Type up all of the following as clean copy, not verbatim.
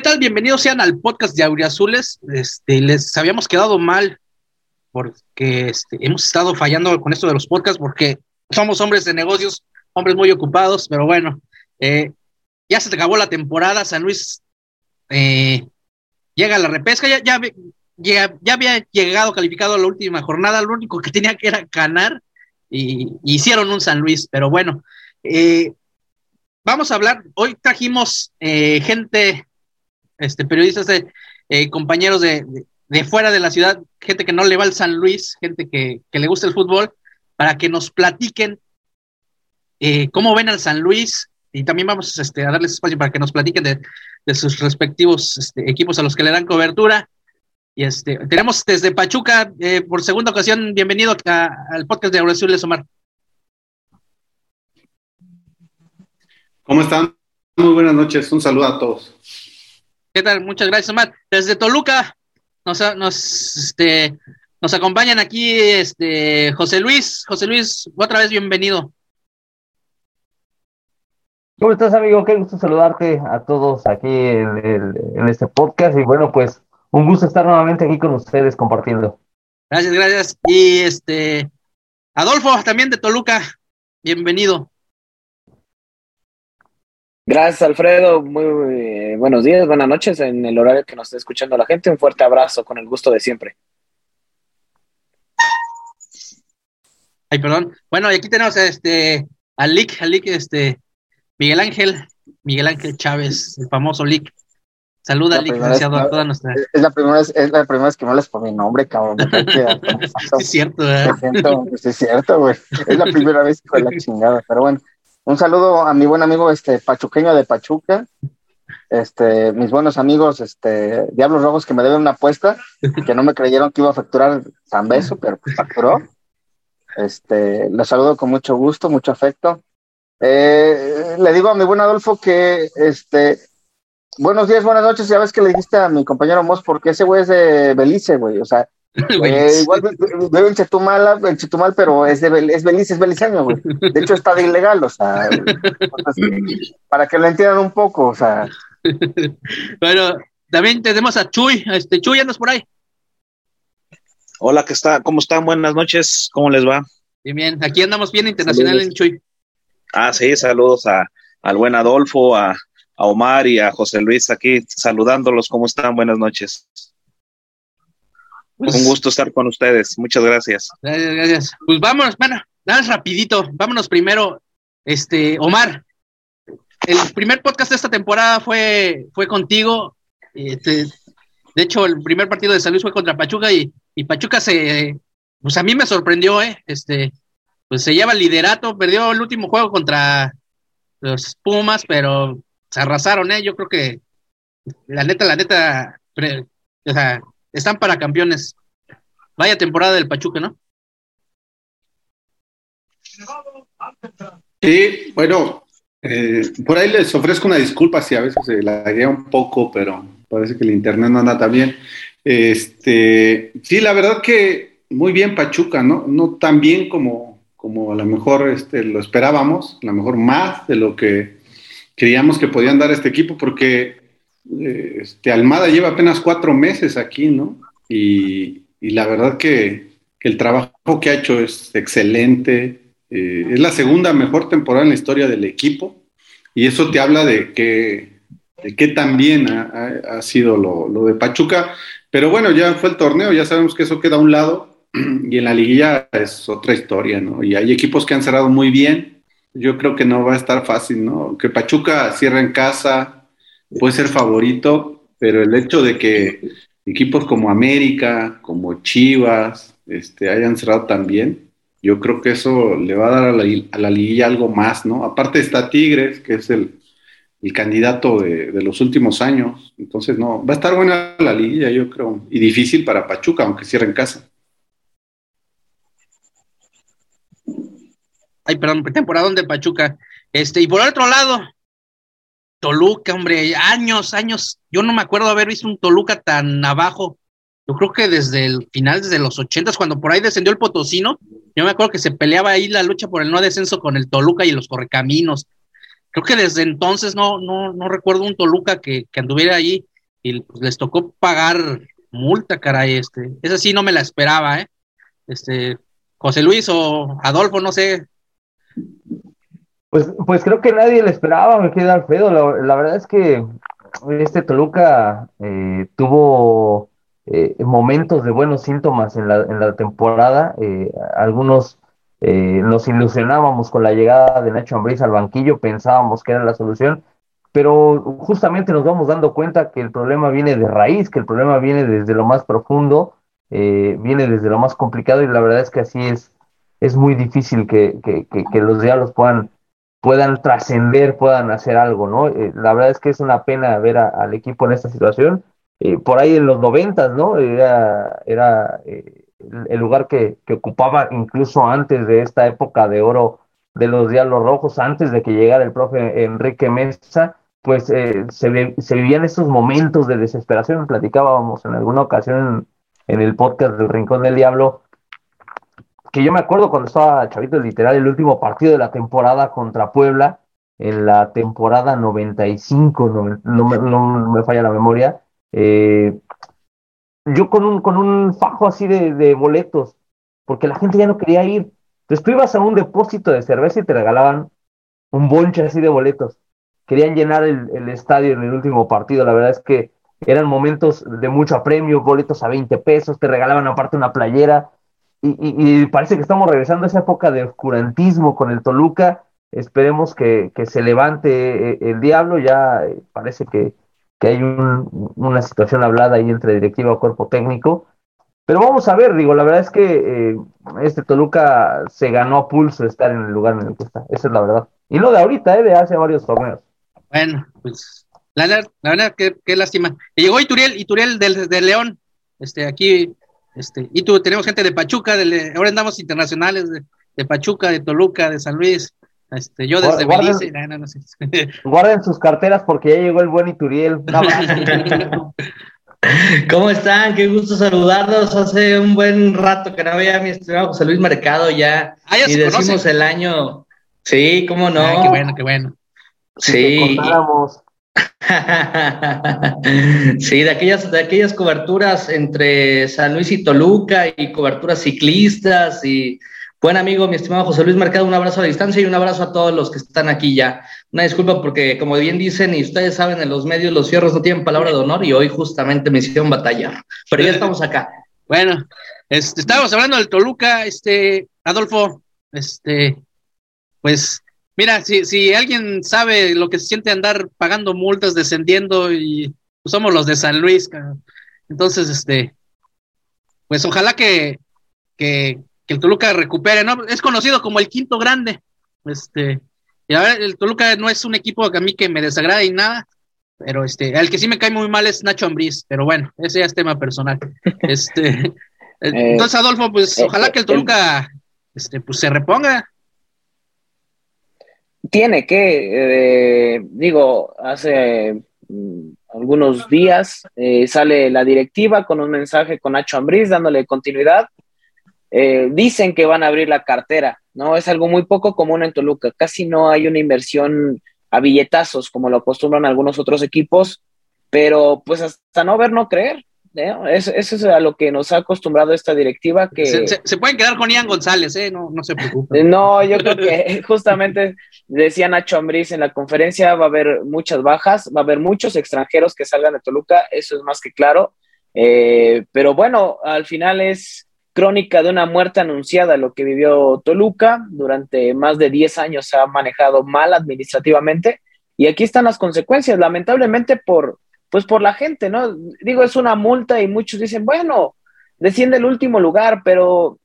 ¿Qué tal? Bienvenidos sean al podcast de Auriazules. Les habíamos quedado mal porque hemos estado fallando con esto de los podcasts porque somos hombres de negocios, hombres muy ocupados, pero bueno, ya se acabó la temporada. San Luis llega a la repesca, ya había llegado calificado a la última jornada, lo único que tenía que era ganar y hicieron un San Luis, pero bueno, vamos a hablar. Hoy trajimos gente... periodistas, compañeros de fuera de la ciudad, gente que no le va al San Luis, gente que le gusta el fútbol, para que nos platiquen cómo ven al San Luis, y también vamos a darles espacio para que nos platiquen de sus respectivos equipos a los que le dan cobertura. Y tenemos desde Pachuca, por segunda ocasión, bienvenido al podcast de Auriazules, Omar. ¿Cómo están? Muy buenas noches, un saludo a todos. ¿Qué tal? Muchas gracias, Omar. Desde Toluca nos acompañan aquí José Luis. José Luis, otra vez bienvenido. ¿Cómo estás, amigo? Qué gusto saludarte a todos aquí en este podcast. Y bueno, pues un gusto estar nuevamente aquí con ustedes compartiendo. Gracias, gracias. Y Adolfo, también de Toluca, bienvenido. Gracias, Alfredo, muy buenos días, buenas noches, en el horario que nos esté escuchando la gente, un fuerte abrazo, con el gusto de siempre. Ay, perdón, bueno, y aquí tenemos al Lic, Miguel Ángel Chávez, el famoso Lic. Saluda al Lic, licenciado, a toda nuestra... Es la primera vez que me hablas por mi nombre, cabrón. Sí, cierto, ¿verdad? Sí, es cierto, güey, es la primera vez con la chingada, pero bueno. Un saludo a mi buen amigo pachuqueño de Pachuca, mis buenos amigos Diablos Rojos, que me deben una apuesta, que no me creyeron que iba a facturar Sambueza, pero facturó. Los saludo con mucho gusto, mucho afecto. Le digo a mi buen Adolfo que buenos días, buenas noches. Ya ves que le dijiste a mi compañero Moss, porque ese güey es de Belice, güey, o sea, igual veo en Chetumal, pero es Belice, es beliceño, güey. De hecho está de ilegal, o sea, entonces, para que lo entiendan un poco, o sea. Bueno, también tenemos a Chuy, Chuy, ¿andas por ahí? Hola, ¿cómo están? Buenas noches, ¿cómo les va? Bien, aquí andamos bien internacional, saludos. En Chuy. Ah, sí, saludos al buen Adolfo, a Omar y a José Luis, aquí saludándolos, ¿cómo están? Buenas noches. Pues, un gusto estar con ustedes, muchas gracias. Gracias, gracias. Pues vámonos, bueno, nada más rapidito, vámonos primero, Omar, el primer podcast de esta temporada fue contigo, de hecho el primer partido de San Luis fue contra Pachuca, y Pachuca pues a mí me sorprendió, pues se lleva el liderato, perdió el último juego contra los Pumas, pero se arrasaron, yo creo que la neta, o sea, están para campeones. Vaya temporada del Pachuca, ¿no? Sí, bueno, por ahí les ofrezco una disculpa si a veces se laguea un poco, pero parece que el internet no anda tan bien. Sí, la verdad que muy bien Pachuca, ¿no? No tan bien como a lo mejor lo esperábamos, a lo mejor más de lo que creíamos que podían dar este equipo, porque... Almada lleva apenas 4 meses aquí, ¿no? Y la verdad que el trabajo que ha hecho es excelente, es la segunda mejor temporada en la historia del equipo, y eso te habla de que también ha sido lo de Pachuca, pero bueno, ya fue el torneo, ya sabemos que eso queda a un lado, y en la liguilla es otra historia, ¿no? Y hay equipos que han cerrado muy bien, yo creo que no va a estar fácil, ¿no? Que Pachuca cierre en casa... Puede ser favorito, pero el hecho de que equipos como América, como Chivas, hayan cerrado también, yo creo que eso le va a dar a la liguilla algo más, ¿no? Aparte está Tigres, que es el candidato de los últimos años, entonces no, va a estar buena la liguilla, yo creo, y difícil para Pachuca, aunque cierre en casa. Ay, perdón, temporada de Pachuca. Y por otro lado... Toluca, hombre, años, yo no me acuerdo haber visto un Toluca tan abajo, yo creo que desde el final, desde los 80s, cuando por ahí descendió el Potosino, yo me acuerdo que se peleaba ahí la lucha por el no descenso con el Toluca y los correcaminos, creo que desde entonces no recuerdo un Toluca que anduviera ahí, y pues, les tocó pagar multa, caray, esa sí no me la esperaba, José Luis o Adolfo, no sé. Pues creo que nadie le esperaba, me queda Alfredo. La verdad es que Toluca tuvo momentos de buenos síntomas en la temporada. Algunos nos ilusionábamos con la llegada de Nacho Ambriz al banquillo, pensábamos que era la solución, pero justamente nos vamos dando cuenta que el problema viene de raíz, que el problema viene desde lo más profundo, viene desde lo más complicado, y la verdad es que así es muy difícil que los diablos puedan trascender, puedan hacer algo, ¿no? La verdad es que es una pena ver al equipo en esta situación. Por ahí en los 90, ¿no? Era el lugar que ocupaba incluso antes de esta época de oro de los Diablos Rojos, antes de que llegara el profe Enrique Mesa, pues se vivían esos momentos de desesperación. Platicábamos en alguna ocasión en el podcast del Rincón del Diablo, que yo me acuerdo cuando estaba chavito, literal, el último partido de la temporada contra Puebla, en la temporada 95, no me falla la memoria, yo con un fajo así de boletos, porque la gente ya no quería ir. Entonces tú ibas a un depósito de cerveza y te regalaban un bonche así de boletos. Querían llenar el estadio en el último partido. La verdad es que eran momentos de mucho apremio, boletos a $20, te regalaban aparte una playera. Y parece que estamos regresando a esa época de oscurantismo con el Toluca. Esperemos que se levante el diablo. Ya parece que hay una situación hablada ahí entre directiva y cuerpo técnico. Pero vamos a ver, digo, la verdad es que Toluca se ganó a pulso estar en el lugar en el que está. Esa es la verdad. Y no de ahorita, de hace varios torneos. Bueno, pues la verdad qué lástima. Y llegó Ituriel del León. Aquí, y tú, tenemos gente de Pachuca, ahora andamos internacionales de Pachuca, de Toluca, de San Luis. Yo desde Belice. No sé. Guarden sus carteras porque ya llegó el buen Ituriel. ¿Cómo están? Qué gusto saludarlos. Hace un buen rato que no veía a mi estimado José Luis Mercado ya. Y decimos conoce. El año. Sí, cómo no. Ay, qué bueno. Sí. Sí, de aquellas coberturas entre San Luis y Toluca y coberturas ciclistas y... Buen amigo, mi estimado José Luis Mercado, un abrazo a la distancia y un abrazo a todos los que están aquí ya. Una disculpa porque, como bien dicen y ustedes saben, en los medios los fierros no tienen palabra de honor y hoy justamente me hicieron batallar. Pero ya estamos acá. Bueno, estábamos hablando del Toluca, Adolfo, pues, mira, si alguien sabe lo que se siente andar pagando multas, descendiendo, y pues, somos los de San Luis, entonces, pues ojalá que el Toluca recupere, ¿no? Es conocido como el quinto grande, y a ver, el Toluca no es un equipo a mí que me desagrade y nada, pero al que sí me cae muy mal es Nacho Ambriz, pero bueno, ese ya es tema personal, entonces Adolfo, pues ojalá que el Toluca, pues se reponga. Tiene que, hace algunos días sale la directiva con un mensaje con Nacho Ambriz dándole continuidad. Dicen que van a abrir la cartera, ¿no? Es algo muy poco común en Toluca, casi no hay una inversión a billetazos como lo acostumbran algunos otros equipos, pero pues hasta no ver, no creer, ¿no? Eso es a lo que nos ha acostumbrado esta directiva. Que se pueden quedar con Ian González, no se preocupen. No, yo creo que justamente decía Nacho Ambriz en la conferencia, va a haber muchas bajas, va a haber muchos extranjeros que salgan de Toluca, eso es más que claro, pero bueno, al final es crónica de una muerte anunciada, lo que vivió Toluca. Durante más de 10 años se ha manejado mal administrativamente y aquí están las consecuencias, lamentablemente por la gente, ¿no? Digo, es una multa y muchos dicen, bueno, desciende el último lugar, pero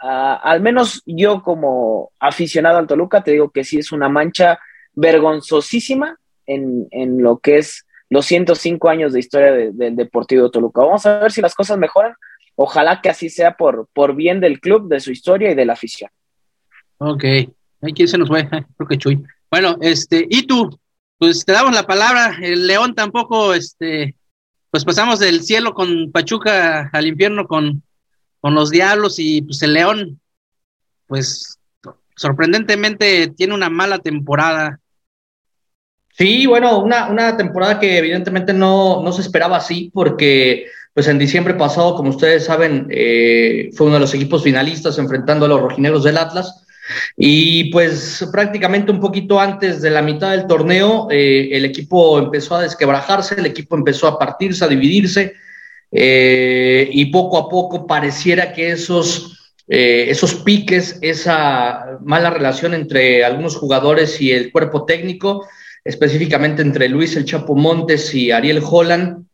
al menos yo como aficionado al Toluca te digo que sí es una mancha vergonzosísima en lo que es los 105 años de historia del Deportivo Toluca. Vamos a ver si las cosas mejoran. Ojalá que así sea por bien del club, de su historia y de la afición. Ok. ¿Quién se nos fue? Creo que Chuy. Bueno, y tú, pues te damos la palabra. El León tampoco, pues pasamos del cielo con Pachuca al infierno con los Diablos y pues el León, pues sorprendentemente tiene una mala temporada. Sí, bueno, una temporada que evidentemente no se esperaba así, porque pues en diciembre pasado, como ustedes saben, fue uno de los equipos finalistas enfrentando a los rojinegros del Atlas, y pues prácticamente un poquito antes de la mitad del torneo el equipo empezó a desquebrajarse, el equipo empezó a partirse, a dividirse, y poco a poco pareciera que esos piques, esa mala relación entre algunos jugadores y el cuerpo técnico, específicamente entre Luis el Chapo Montes y Ariel Holland,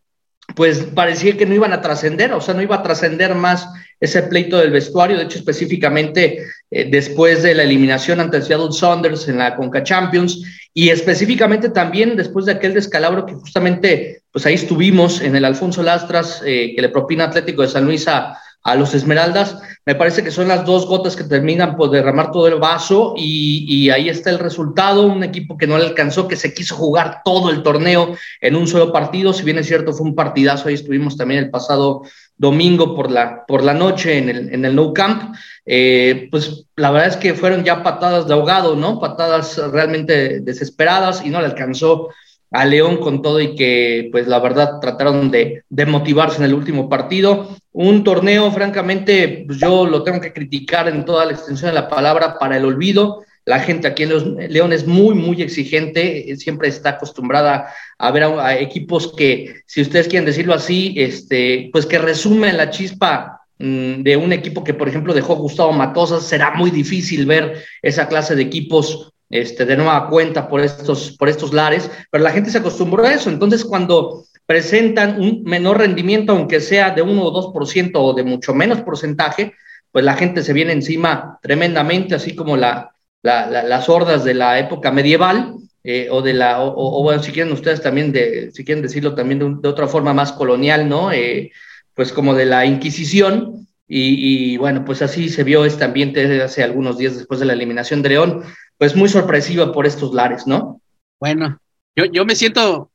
pues parecía que no iban a trascender, o sea, no iba a trascender más ese pleito del vestuario. De hecho, específicamente después de la eliminación ante el Seattle Sounders en la Conca Champions, y específicamente también después de aquel descalabro que justamente pues ahí estuvimos en el Alfonso Lastras, que le propina Atlético de San Luis a los Esmeraldas, me parece que son las dos gotas que terminan por derramar todo el vaso, y ahí está el resultado, un equipo que no le alcanzó, que se quiso jugar todo el torneo en un solo partido. Si bien es cierto, fue un partidazo, ahí estuvimos también el pasado domingo por la noche en el Nou Camp, pues la verdad es que fueron ya patadas de ahogado, ¿no? Patadas realmente desesperadas, y no le alcanzó a León con todo, y que pues la verdad trataron de motivarse en el último partido. Un torneo, francamente, pues yo lo tengo que criticar en toda la extensión de la palabra, para el olvido. La gente aquí en León es muy, muy exigente, siempre está acostumbrada a ver a equipos que, si ustedes quieren decirlo así, pues que resumen la chispa de un equipo que, por ejemplo, dejó Gustavo Matosas. Será muy difícil ver esa clase de equipos de nueva cuenta por estos lares, pero la gente se acostumbró a eso. Entonces, cuando presentan un menor rendimiento, aunque sea de 1 o 2% o de mucho menos porcentaje, pues la gente se viene encima tremendamente, así como las hordas de la época medieval, bueno, si quieren ustedes también, si quieren decirlo también de otra forma más colonial, ¿no? Pues como de la Inquisición. Y bueno, pues así se vio este ambiente desde hace algunos días después de la eliminación de León, pues muy sorpresiva por estos lares, ¿no? Bueno, yo me siento,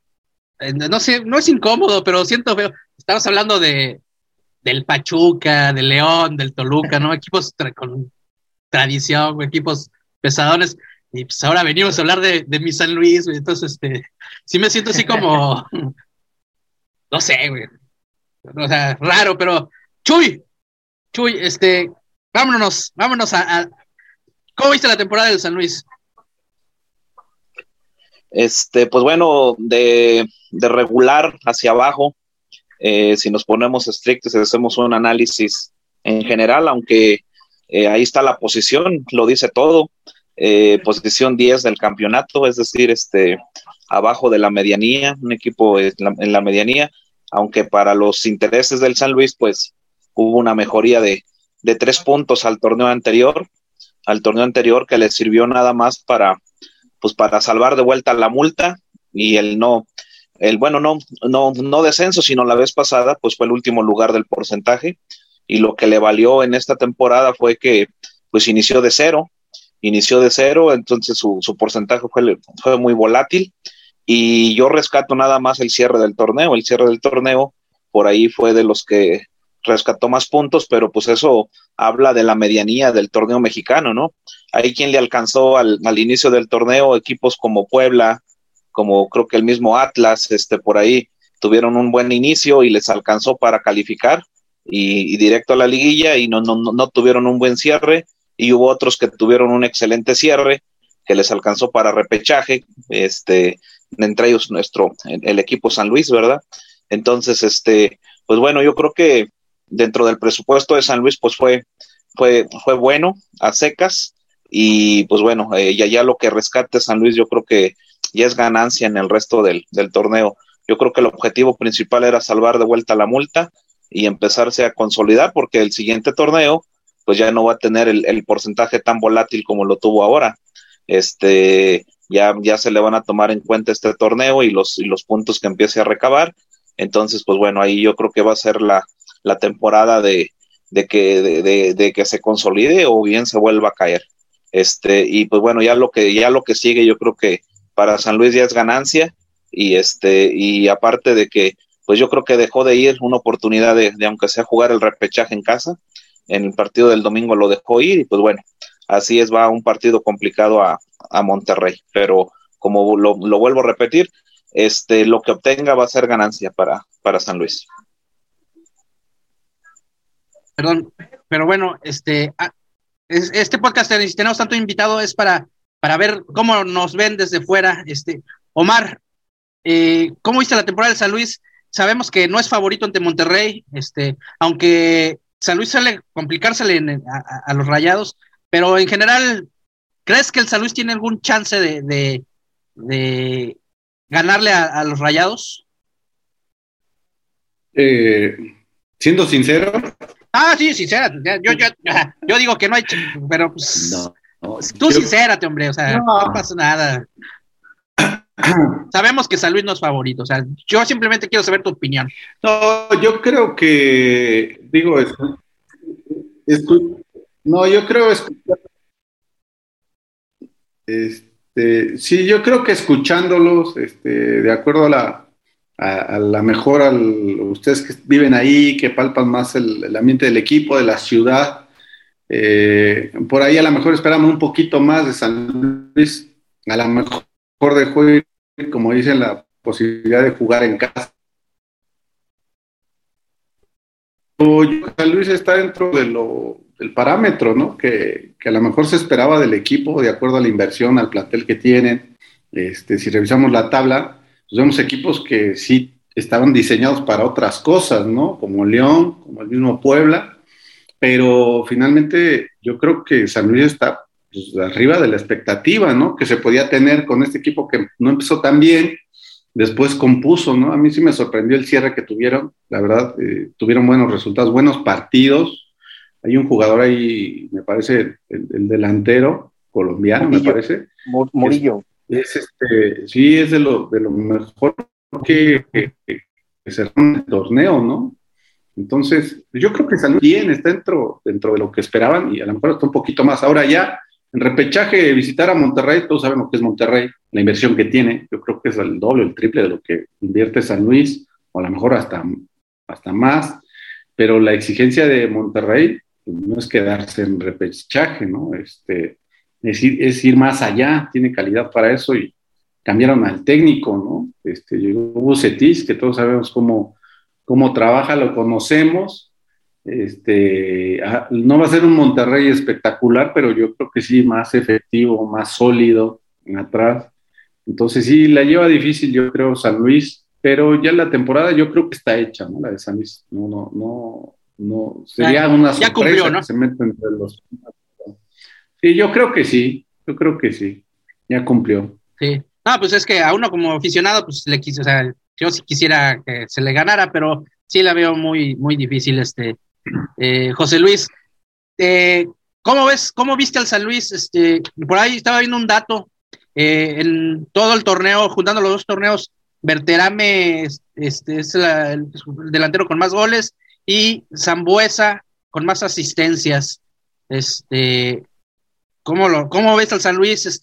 no sé, no es incómodo, pero siento feo. Estamos hablando del Pachuca, del León, del Toluca, ¿no? Equipos con tradición, equipos pesadones, y pues ahora venimos a hablar de mi San Luis, güey. Entonces, sí me siento así como, no sé, güey, o sea, raro, pero Chuy, vámonos a ¿cómo viste la temporada del San Luis? Pues bueno, de regular hacia abajo, si nos ponemos estrictos, hacemos un análisis en general, aunque ahí está la posición, lo dice todo, posición 10 del campeonato, es decir, abajo de la medianía, un equipo en la medianía, aunque para los intereses del San Luis, pues hubo una mejoría de 3 puntos al torneo anterior que le sirvió nada más para salvar de vuelta la multa, y no descenso, sino la vez pasada pues fue el último lugar del porcentaje, y lo que le valió en esta temporada fue que pues inició de cero, entonces su porcentaje fue muy volátil, y yo rescato nada más el cierre del torneo, por ahí fue de los que rescató más puntos, pero pues eso habla de la medianía del torneo mexicano, ¿no? Ahí quien le alcanzó al inicio del torneo, equipos como Puebla, como creo que el mismo Atlas, por ahí tuvieron un buen inicio y les alcanzó para calificar y directo a la liguilla, y no tuvieron un buen cierre, y hubo otros que tuvieron un excelente cierre que les alcanzó para repechaje, entre ellos el equipo San Luis, ¿verdad? Entonces, pues bueno, yo creo que dentro del presupuesto de San Luis pues fue bueno a secas, y pues bueno, ya lo que rescate San Luis yo creo que ya es ganancia en el resto del torneo. Yo creo que el objetivo principal era salvar de vuelta la multa y empezarse a consolidar, porque el siguiente torneo pues ya no va a tener el porcentaje tan volátil como lo tuvo ahora. Ya se le van a tomar en cuenta este torneo y los puntos que empiece a recabar. Entonces pues bueno, ahí yo creo que va a ser la temporada de que se consolide o bien se vuelva a caer. Y pues bueno, ya lo que sigue yo creo que para San Luis ya es ganancia, y aparte de que pues yo creo que dejó de ir una oportunidad de aunque sea jugar el repechaje en casa, en el partido del domingo lo dejó ir, y pues bueno, así es, va un partido complicado a Monterrey, pero como lo vuelvo a repetir, lo que obtenga va a ser ganancia para San Luis. Perdón, pero bueno, este podcast que tenemos tanto invitado es para ver cómo nos ven desde fuera. Omar, ¿cómo viste la temporada de San Luis? Sabemos que no es favorito ante Monterrey, aunque San Luis suele complicársele a los Rayados, pero en general, ¿crees que el San Luis tiene algún chance de ganarle a los Rayados? Siendo sincero. Ah, sí, sincérate. Yo digo que no hay, pero pues. No, tú sincérate, hombre, o sea, no pasa nada. Sabemos que San Luis no es favorito, o sea, yo simplemente quiero saber tu opinión. No, yo creo que, digo, yo creo que escuchándolos, de acuerdo a la mejor, ustedes que viven ahí, que palpan más el ambiente del equipo, de la ciudad, por ahí a lo mejor esperamos un poquito más de San Luis, a lo mejor de juego, como dicen, la posibilidad de jugar en casa. San Luis está dentro del parámetro, ¿no? Que a lo mejor se esperaba del equipo, de acuerdo a la inversión, al plantel que tienen. Si revisamos la tabla, pues vemos equipos que sí estaban diseñados para otras cosas, ¿no? Como León, como el mismo Puebla, pero finalmente yo creo que San Luis está arriba de la expectativa, ¿no? Que se podía tener con este equipo que no empezó tan bien, después compuso, ¿no? A mí sí me sorprendió el cierre que tuvieron, la verdad, tuvieron buenos resultados, buenos partidos. Hay un jugador ahí, me parece, el delantero colombiano, Murillo, me parece. Murillo. Sí, es de lo mejor que cerró el torneo, ¿no? Entonces, yo creo que San Luis bien está dentro de lo que esperaban y a lo mejor está un poquito más. Ahora ya, en repechaje, visitar a Monterrey, todos sabemos que es Monterrey, la inversión que tiene, yo creo que es el doble, el triple de lo que invierte San Luis, o a lo mejor hasta más, pero la exigencia de Monterrey no es quedarse en repechaje, ¿no? Es ir más allá, tiene calidad para eso y cambiaron al técnico, ¿no? Llegó Vucetich, que todos sabemos cómo trabaja, lo conocemos. No va a ser un Monterrey espectacular, pero yo creo que sí, más efectivo, más sólido en atrás. Entonces sí, la lleva difícil, yo creo, San Luis, pero ya la temporada yo creo que está hecha, ¿no? La de San Luis, no, sería una sorpresa, ya cumplió, ¿no? Que se mete entre los... Sí, yo creo que sí, ya cumplió. Sí, pues es que a uno como aficionado, pues le quiso, o sea, yo sí quisiera que se le ganara, pero sí la veo muy, muy difícil. José Luis, ¿cómo viste al San Luis? Por ahí estaba viendo un dato, en todo el torneo, juntando los dos torneos, Berterame es el delantero con más goles y Sambueza con más asistencias. ¿Cómo ves al San Luis?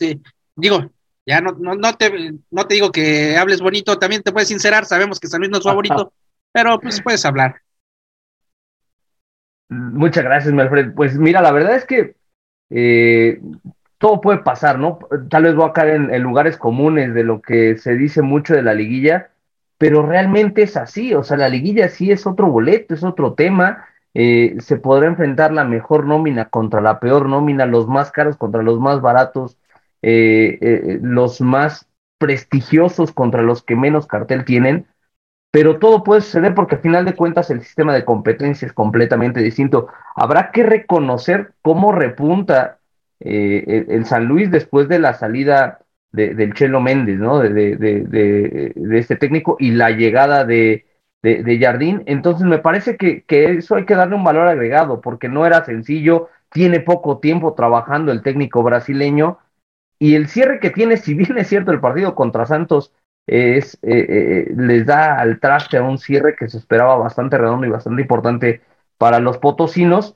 Digo, ya no te digo que hables bonito, también te puedes sincerar, sabemos que San Luis no es favorito, pero pues puedes hablar. Muchas gracias, Manfred. Pues mira, la verdad es que todo puede pasar, ¿no? Tal vez voy a caer en lugares comunes de lo que se dice mucho de la liguilla, pero realmente es así, o sea, la liguilla sí es otro boleto, es otro tema, se podrá enfrentar la mejor nómina contra la peor nómina, los más caros contra los más baratos, los más prestigiosos contra los que menos cartel tienen, pero todo puede suceder porque al final de cuentas el sistema de competencia es completamente distinto. Habrá que reconocer cómo repunta el San Luis después de la salida del Chelo Méndez, ¿no? De este técnico y la llegada de Jardine. Entonces me parece que eso hay que darle un valor agregado porque no era sencillo, tiene poco tiempo trabajando el técnico brasileño y el cierre que tiene, si bien es cierto el partido contra Santos, les da al traste a un cierre que se esperaba bastante redondo y bastante importante para los potosinos.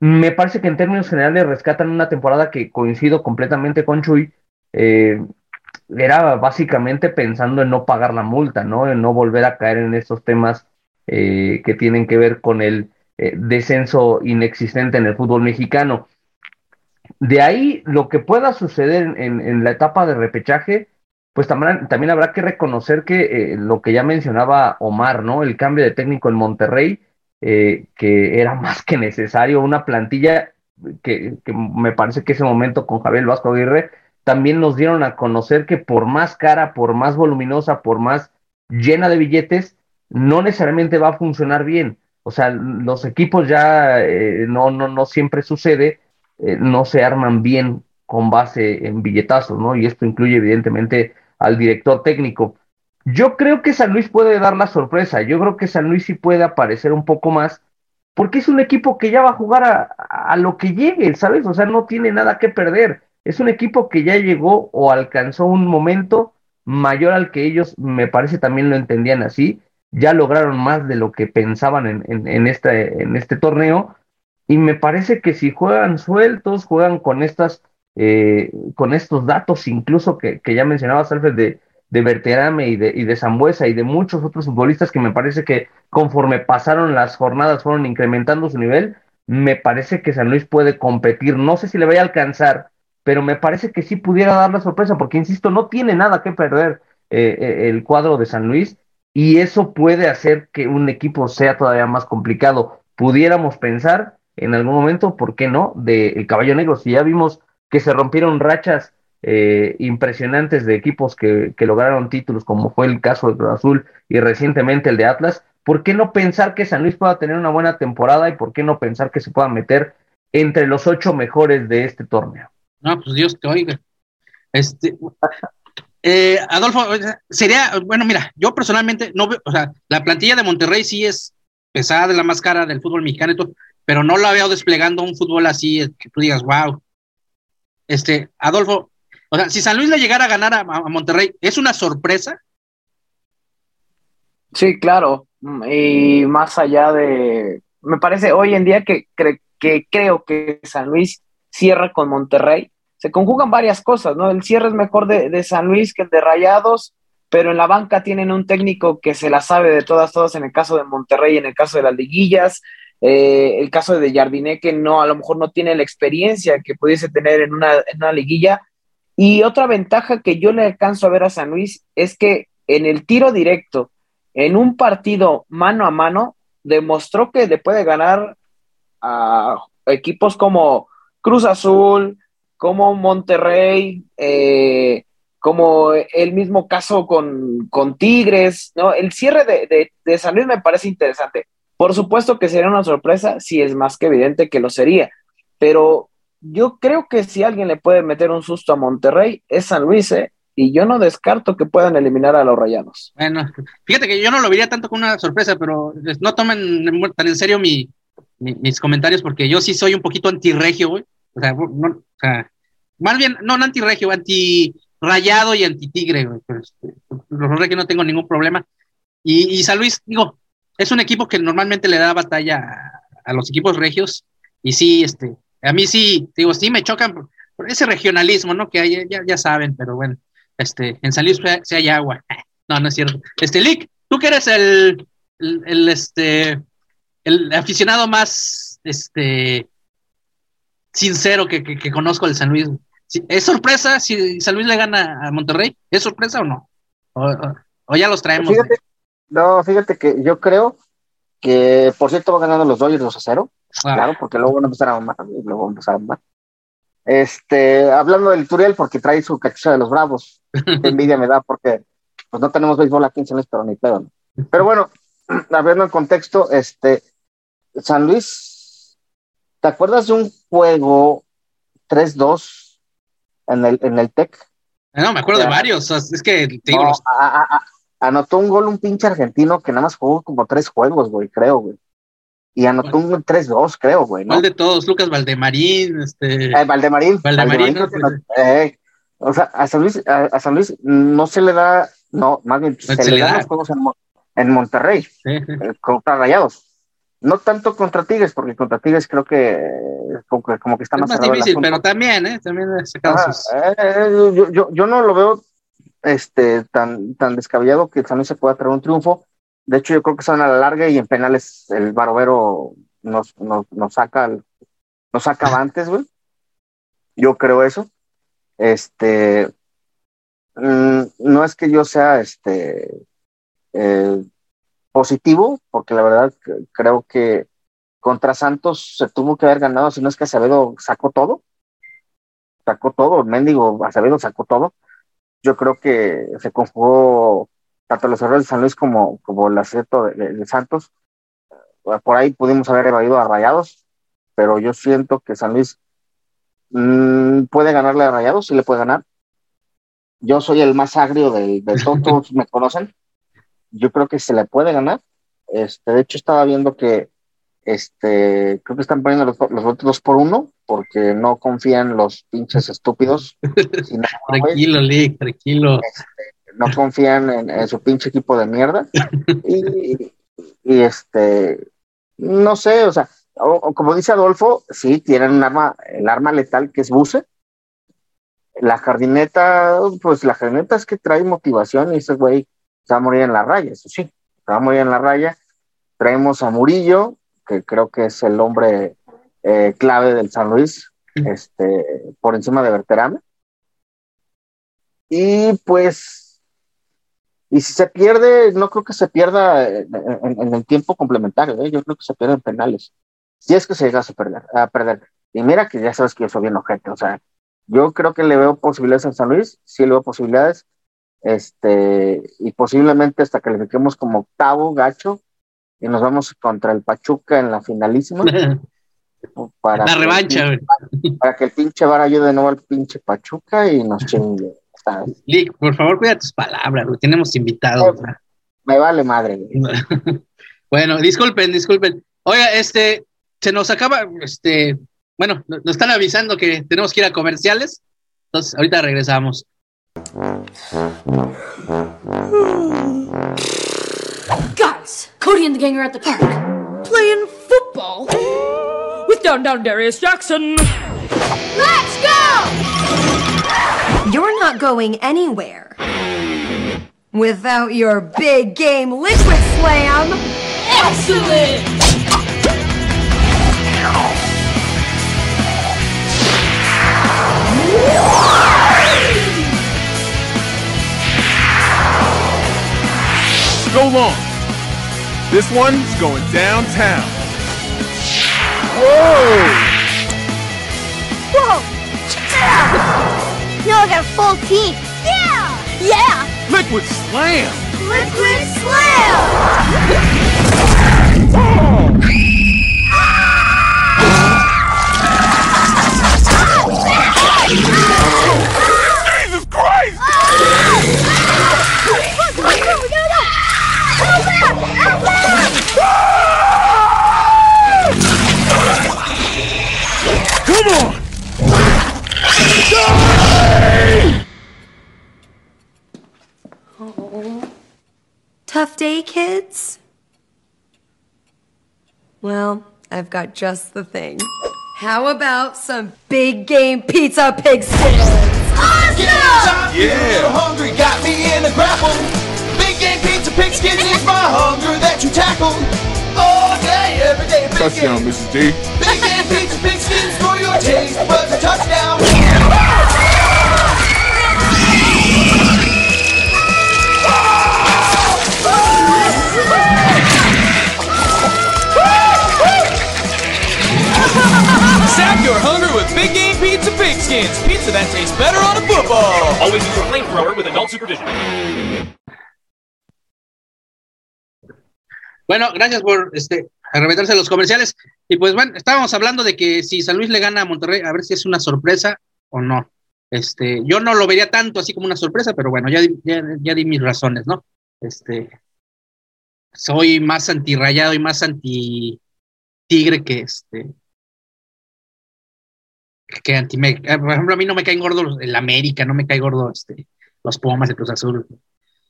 Me parece que en términos generales rescatan una temporada que, coincido completamente con Chuy, era básicamente pensando en no pagar la multa, ¿no? En no volver a caer en estos temas que tienen que ver con el descenso inexistente en el fútbol mexicano. De ahí, lo que pueda suceder en la etapa de repechaje pues también habrá que reconocer que lo que ya mencionaba Omar, ¿no? El cambio de técnico en Monterrey, que era más que necesario, una plantilla que me parece que ese momento con Javier Vasco Aguirre también nos dieron a conocer que por más cara, por más voluminosa, por más llena de billetes, no necesariamente va a funcionar bien. O sea, los equipos ya no siempre sucede, no se arman bien con base en billetazos, ¿no? Y esto incluye evidentemente al director técnico. Yo creo que San Luis puede dar la sorpresa, yo creo que San Luis sí puede aparecer un poco más, porque es un equipo que ya va a jugar a lo que llegue, ¿sabes? O sea, no tiene nada que perder, es un equipo que ya llegó o alcanzó un momento mayor al que ellos, me parece, también lo entendían así, ya lograron más de lo que pensaban en este torneo, y me parece que si juegan sueltos, juegan con estos datos incluso que ya mencionabas, Alfred, de Berterame y de Sambueza y de muchos otros futbolistas que me parece que conforme pasaron las jornadas fueron incrementando su nivel, me parece que San Luis puede competir, no sé si le vaya a alcanzar, pero me parece que sí pudiera dar la sorpresa, porque insisto, no tiene nada que perder el cuadro de San Luis, y eso puede hacer que un equipo sea todavía más complicado. Pudiéramos pensar en algún momento, ¿por qué no?, del Caballo Negro, si ya vimos que se rompieron rachas impresionantes de equipos que lograron títulos, como fue el caso de Cruz Azul y recientemente el de Atlas, ¿por qué no pensar que San Luis pueda tener una buena temporada y por qué no pensar que se pueda meter entre los 8 mejores de este torneo? No, pues Dios te oiga. Adolfo, sería, bueno, mira, yo personalmente no veo, o sea, la plantilla de Monterrey sí es pesada, de la más cara del fútbol mexicano y todo, pero no la veo desplegando un fútbol así, que tú digas, wow. Adolfo, o sea, si San Luis le llegara a ganar a Monterrey, ¿es una sorpresa? Sí, claro, y más allá de, me parece hoy en día que creo que San Luis cierra con Monterrey, se conjugan varias cosas, ¿no? El cierre es mejor de San Luis que el de Rayados, pero en la banca tienen un técnico que se la sabe de todas en el caso de Monterrey, en el caso de las liguillas, el caso de Jardine, que no, a lo mejor no tiene la experiencia que pudiese tener en una liguilla. Y otra ventaja que yo le alcanzo a ver a San Luis es que en el tiro directo, en un partido mano a mano, demostró que le puede ganar a equipos como Cruz Azul, como Monterrey, como el mismo caso con Tigres, ¿no? El cierre de San Luis me parece interesante. Por supuesto que sería una sorpresa, si es más que evidente que lo sería, pero yo creo que si alguien le puede meter un susto a Monterrey es San Luis, y yo no descarto que puedan eliminar a los Rayados. Bueno, fíjate que yo no lo vería tanto como una sorpresa, pero no tomen tan en serio mis comentarios, porque yo sí soy un poquito antirregio, güey. O sea, no, o sea, más bien, no antirregio, antirrayado y antitigre, güey. Los regios no tengo ningún problema. Y San Luis, digo, es un equipo que normalmente le da batalla a los equipos regios. Y sí, a mí sí, digo, sí me chocan por ese regionalismo, ¿no? Que hay, ya saben, pero bueno, en San Luis se hay agua. No es cierto. Lick, tú que eres el aficionado más, sincero que conozco del San Luis. ¿Es sorpresa si San Luis le gana a Monterrey? ¿Es sorpresa o no? ¿O ya los traemos? Fíjate, fíjate que yo creo que, por cierto, van ganando los Dodgers 2-0. Claro, porque luego van a empezar a mamar. Hablando del Ituriel, porque trae su cachucha de los Bravos. Envidia me da, porque pues no tenemos béisbol aquí en San Luis, pero ni pedo, ¿no? Pero bueno, hablando en contexto, San Luis, ¿te acuerdas de un juego 3-2 en el TEC? No, me acuerdo de varios. Es que te digo, anotó un gol un pinche argentino que nada más jugó como 3 juegos, güey, creo, güey. Y anotó un 3-2, creo, güey, ¿no? ¿Cuál de todos? Lucas Valdemarín, Valdemarín. O sea, a San Luis no se le da, no, más bien se le da los juegos en Monterrey, contra Rayados. No tanto contra Tigres, porque contra Tigres creo que como que está más difícil, pero también, también yo no lo veo tan descabellado que San Luis se pueda traer un triunfo. De hecho, yo creo que son a la larga y en penales el Barovero nos saca antes, güey. Yo creo eso. No es que yo sea positivo, porque la verdad creo que contra Santos se tuvo que haber ganado, si no es que Acevedo sacó todo, yo creo que se conjugó tanto los errores de San Luis como el acierto de Santos. Por ahí pudimos haber evadido a Rayados, pero yo siento que San Luis puede ganarle a Rayados, sí le puede ganar. Yo soy el más agrio del tonto, me conocen. Yo creo que se le puede ganar. De hecho, estaba viendo que creo que están poniendo los votos 2-1 porque no confían los pinches estúpidos. Tranquilo, Lick, tranquilo. No confían en su pinche equipo de mierda. Y no sé, o sea, o como dice Adolfo, sí, tienen el arma letal que es Buce. La jardineta es que trae motivación y ese güey se va a morir en la raya, eso sí, se va a morir en la raya. Traemos a Murillo, que creo que es el hombre clave del San Luis, por encima de Berterame. Y pues, y si se pierde, no creo que se pierda en el tiempo complementario, yo creo que se pierde en penales, si es que se llega a perder. Y mira que ya sabes que yo soy bien ojete, o sea, yo creo que le veo posibilidades en San Luis, sí le veo posibilidades, y posiblemente hasta califiquemos como octavo gacho, y nos vamos contra el Pachuca en la finalísima. Para la revancha, güey. Para que el pinche VAR ayude de nuevo al pinche Pachuca y nos chingue. Lick, por favor, cuida tus palabras, güey. Tenemos invitados. Me vale madre, güey. Bueno, disculpen. Oiga, se nos acaba, bueno, nos están avisando que tenemos que ir a comerciales. Entonces, ahorita regresamos. Guys, Cody and the gang are at the park playing football with Down Darius Jackson. Let's go! You're not going anywhere without your big game liquid slam. Excellent! Go long. This one's going downtown. Whoa! Whoa! Yeah! No, they're full team. Yeah! Yeah! Liquid slam! Liquid slam! Oh! Ah! Jesus Christ! Ah! Look, we got it! Help out! Help out! Come on! Die! Oh. Tough day, kids? Well, I've got just the thing. How about some big game pizza pig skins? Awesome! Yeah! Hungry got me in a grapple. Big game pizza pig skins is my hunger that you tackle. All day, every day, big touchdown, game. Mrs. D. Big game pizza pig skins for your taste, but the touchdown. Sap your hunger with big game pizza pig skins. Pizza that tastes better on a football. Always use your flamethrower with adult supervision. Bueno, gracias por arremeterse los comerciales. Y pues bueno, estábamos hablando de que si San Luis le gana a Monterrey, a ver si es una sorpresa o no. Yo no lo vería tanto así como una sorpresa, pero bueno, ya di mis razones, ¿no? Soy más anti-Rayado y más anti-Tigre que anti. Por ejemplo, a mí no me caen gordos el América, no me cae gordo los Pumas, el Cruz Azul.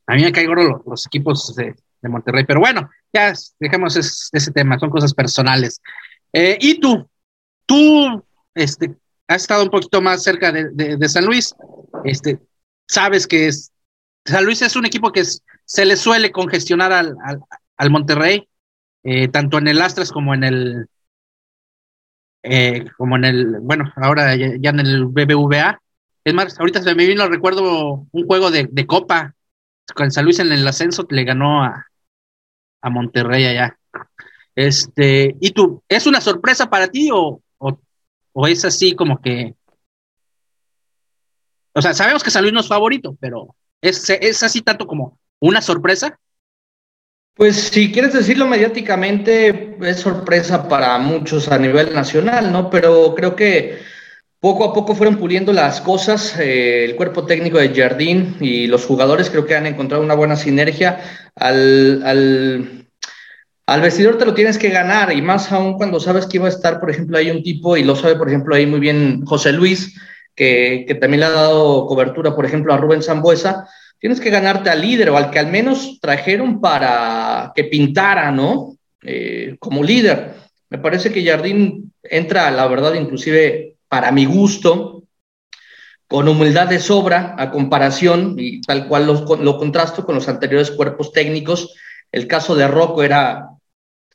A mí me caen gordos los equipos de Monterrey, pero bueno, ya dejemos ese tema, son cosas personales. Y tú has estado un poquito más cerca de San Luis, sabes que San Luis es un equipo que se le suele congestionar al Monterrey, tanto en el Atlas como en el bueno, ahora ya en el BBVA, Es más, ahorita se me vino, recuerdo un juego de Copa, con San Luis en el ascenso, le ganó a Monterrey allá. ¿Y tú? ¿Es una sorpresa para ti o es así como que... O sea, sabemos que San Luis no es favorito, pero ¿es así tanto como una sorpresa? Pues si quieres decirlo mediáticamente, es sorpresa para muchos a nivel nacional, ¿no? Pero creo que poco a poco fueron puliendo las cosas. El cuerpo técnico de Jardine y los jugadores creo que han encontrado una buena sinergia. Al vestidor te lo tienes que ganar, y más aún cuando sabes que iba a estar, por ejemplo, ahí un tipo, y lo sabe, por ejemplo, ahí muy bien José Luis, que también le ha dado cobertura, por ejemplo, a Rubén Sambueza. Tienes que ganarte al líder, o al que al menos trajeron para que pintara, ¿no? Como líder. Me parece que Jardine entra, la verdad, inclusive para mi gusto, con humildad de sobra, a comparación, y tal cual lo contrasto con los anteriores cuerpos técnicos. El caso de Rocco era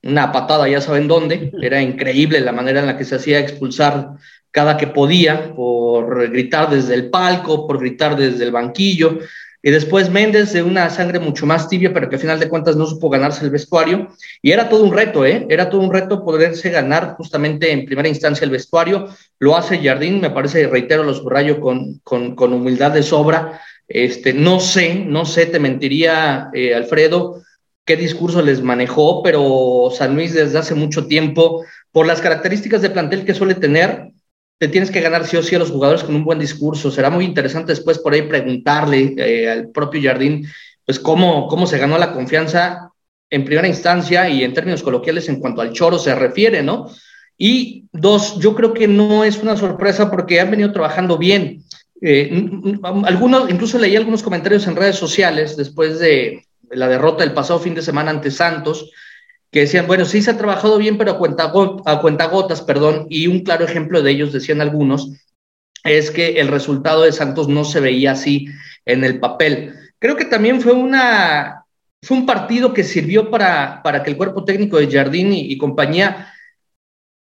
una patada, ya saben dónde. Era increíble la manera en la que se hacía expulsar cada que podía, por gritar desde el palco, por gritar desde el banquillo. Y después Méndez, de una sangre mucho más tibia, pero que al final de cuentas no supo ganarse el vestuario. Y era todo un reto, Era todo un reto poderse ganar justamente en primera instancia el vestuario. Lo hace Jardine, me parece, reitero, los Borrayo con humildad de sobra. No sé, te mentiría, Alfredo, qué discurso les manejó, pero San Luis desde hace mucho tiempo, por las características de plantel que suele tener, te tienes que ganar sí o sí a los jugadores con un buen discurso. Será muy interesante después por ahí preguntarle al propio Jardine, pues cómo se ganó la confianza en primera instancia y en términos coloquiales en cuanto al choro se refiere, ¿no? Y dos, yo creo que no es una sorpresa porque han venido trabajando bien. Algunos, incluso leí algunos comentarios en redes sociales después de la derrota del pasado fin de semana ante Santos, que decían, bueno, sí se ha trabajado bien, pero a cuentagotas, y un claro ejemplo de ellos, decían algunos, es que el resultado de Santos no se veía así en el papel. Creo que también fue un partido que sirvió para que el cuerpo técnico de Jardine y compañía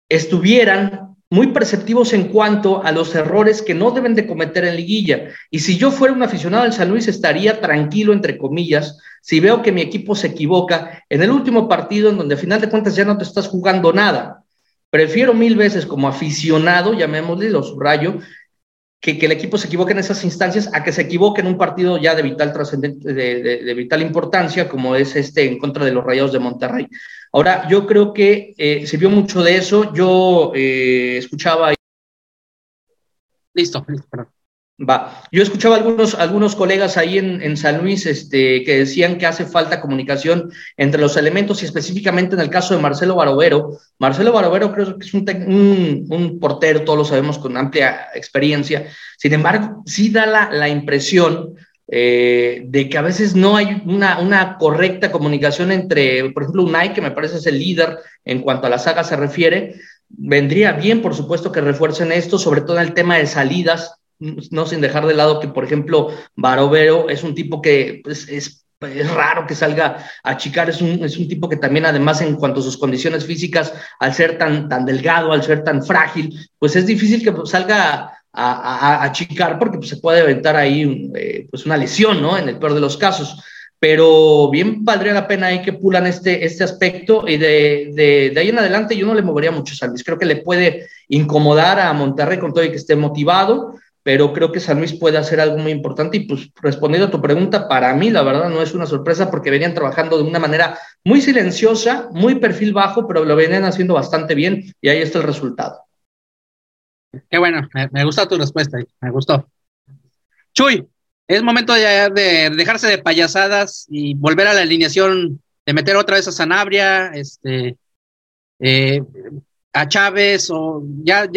estuvieran muy perceptivos en cuanto a los errores que no deben de cometer en liguilla. Y si yo fuera un aficionado del San Luis, estaría tranquilo, entre comillas, si veo que mi equipo se equivoca en el último partido, en donde al final de cuentas ya no te estás jugando nada. Prefiero mil veces como aficionado, llamémosle, lo subrayo, que el equipo se equivoque en esas instancias, a que se equivoque en un partido ya de vital trascendente, de vital importancia, como es en contra de los Rayados de Monterrey. Ahora, yo creo que se vio mucho de eso. Yo escuchaba... Listo, perdón. Va. Yo escuchaba algunos colegas ahí en San Luis que decían que hace falta comunicación entre los elementos, y específicamente en el caso de Marcelo Barovero. Marcelo Barovero creo que es un portero, todos lo sabemos, con amplia experiencia. Sin embargo, sí da la impresión de que a veces no hay una correcta comunicación entre, por ejemplo, Unai, que me parece es el líder en cuanto a la saga se refiere. Vendría bien, por supuesto, que refuercen esto, sobre todo en el tema de salidas, no sin dejar de lado que, por ejemplo, Barovero es un tipo que pues, es raro que salga a achicar, es un tipo que también, además, en cuanto a sus condiciones físicas, al ser tan delgado, al ser tan frágil, pues es difícil que salga a achicar, porque pues, se puede aventar ahí pues una lesión, ¿no? En el peor de los casos. Pero bien valdría la pena ahí que pulan este aspecto, y de ahí en adelante yo no le movería mucho a San Luis. Creo que le puede incomodar a Monterrey con todo y que esté motivado, pero creo que San Luis puede hacer algo muy importante. Y pues respondiendo a tu pregunta, para mí la verdad no es una sorpresa, porque venían trabajando de una manera muy silenciosa, muy perfil bajo, pero lo venían haciendo bastante bien, y ahí está el resultado. Qué bueno, me gusta tu respuesta, me gustó. Chuy, es momento ya de dejarse de payasadas y volver a la alineación, de meter otra vez a Sanabria, a Chávez, o ya.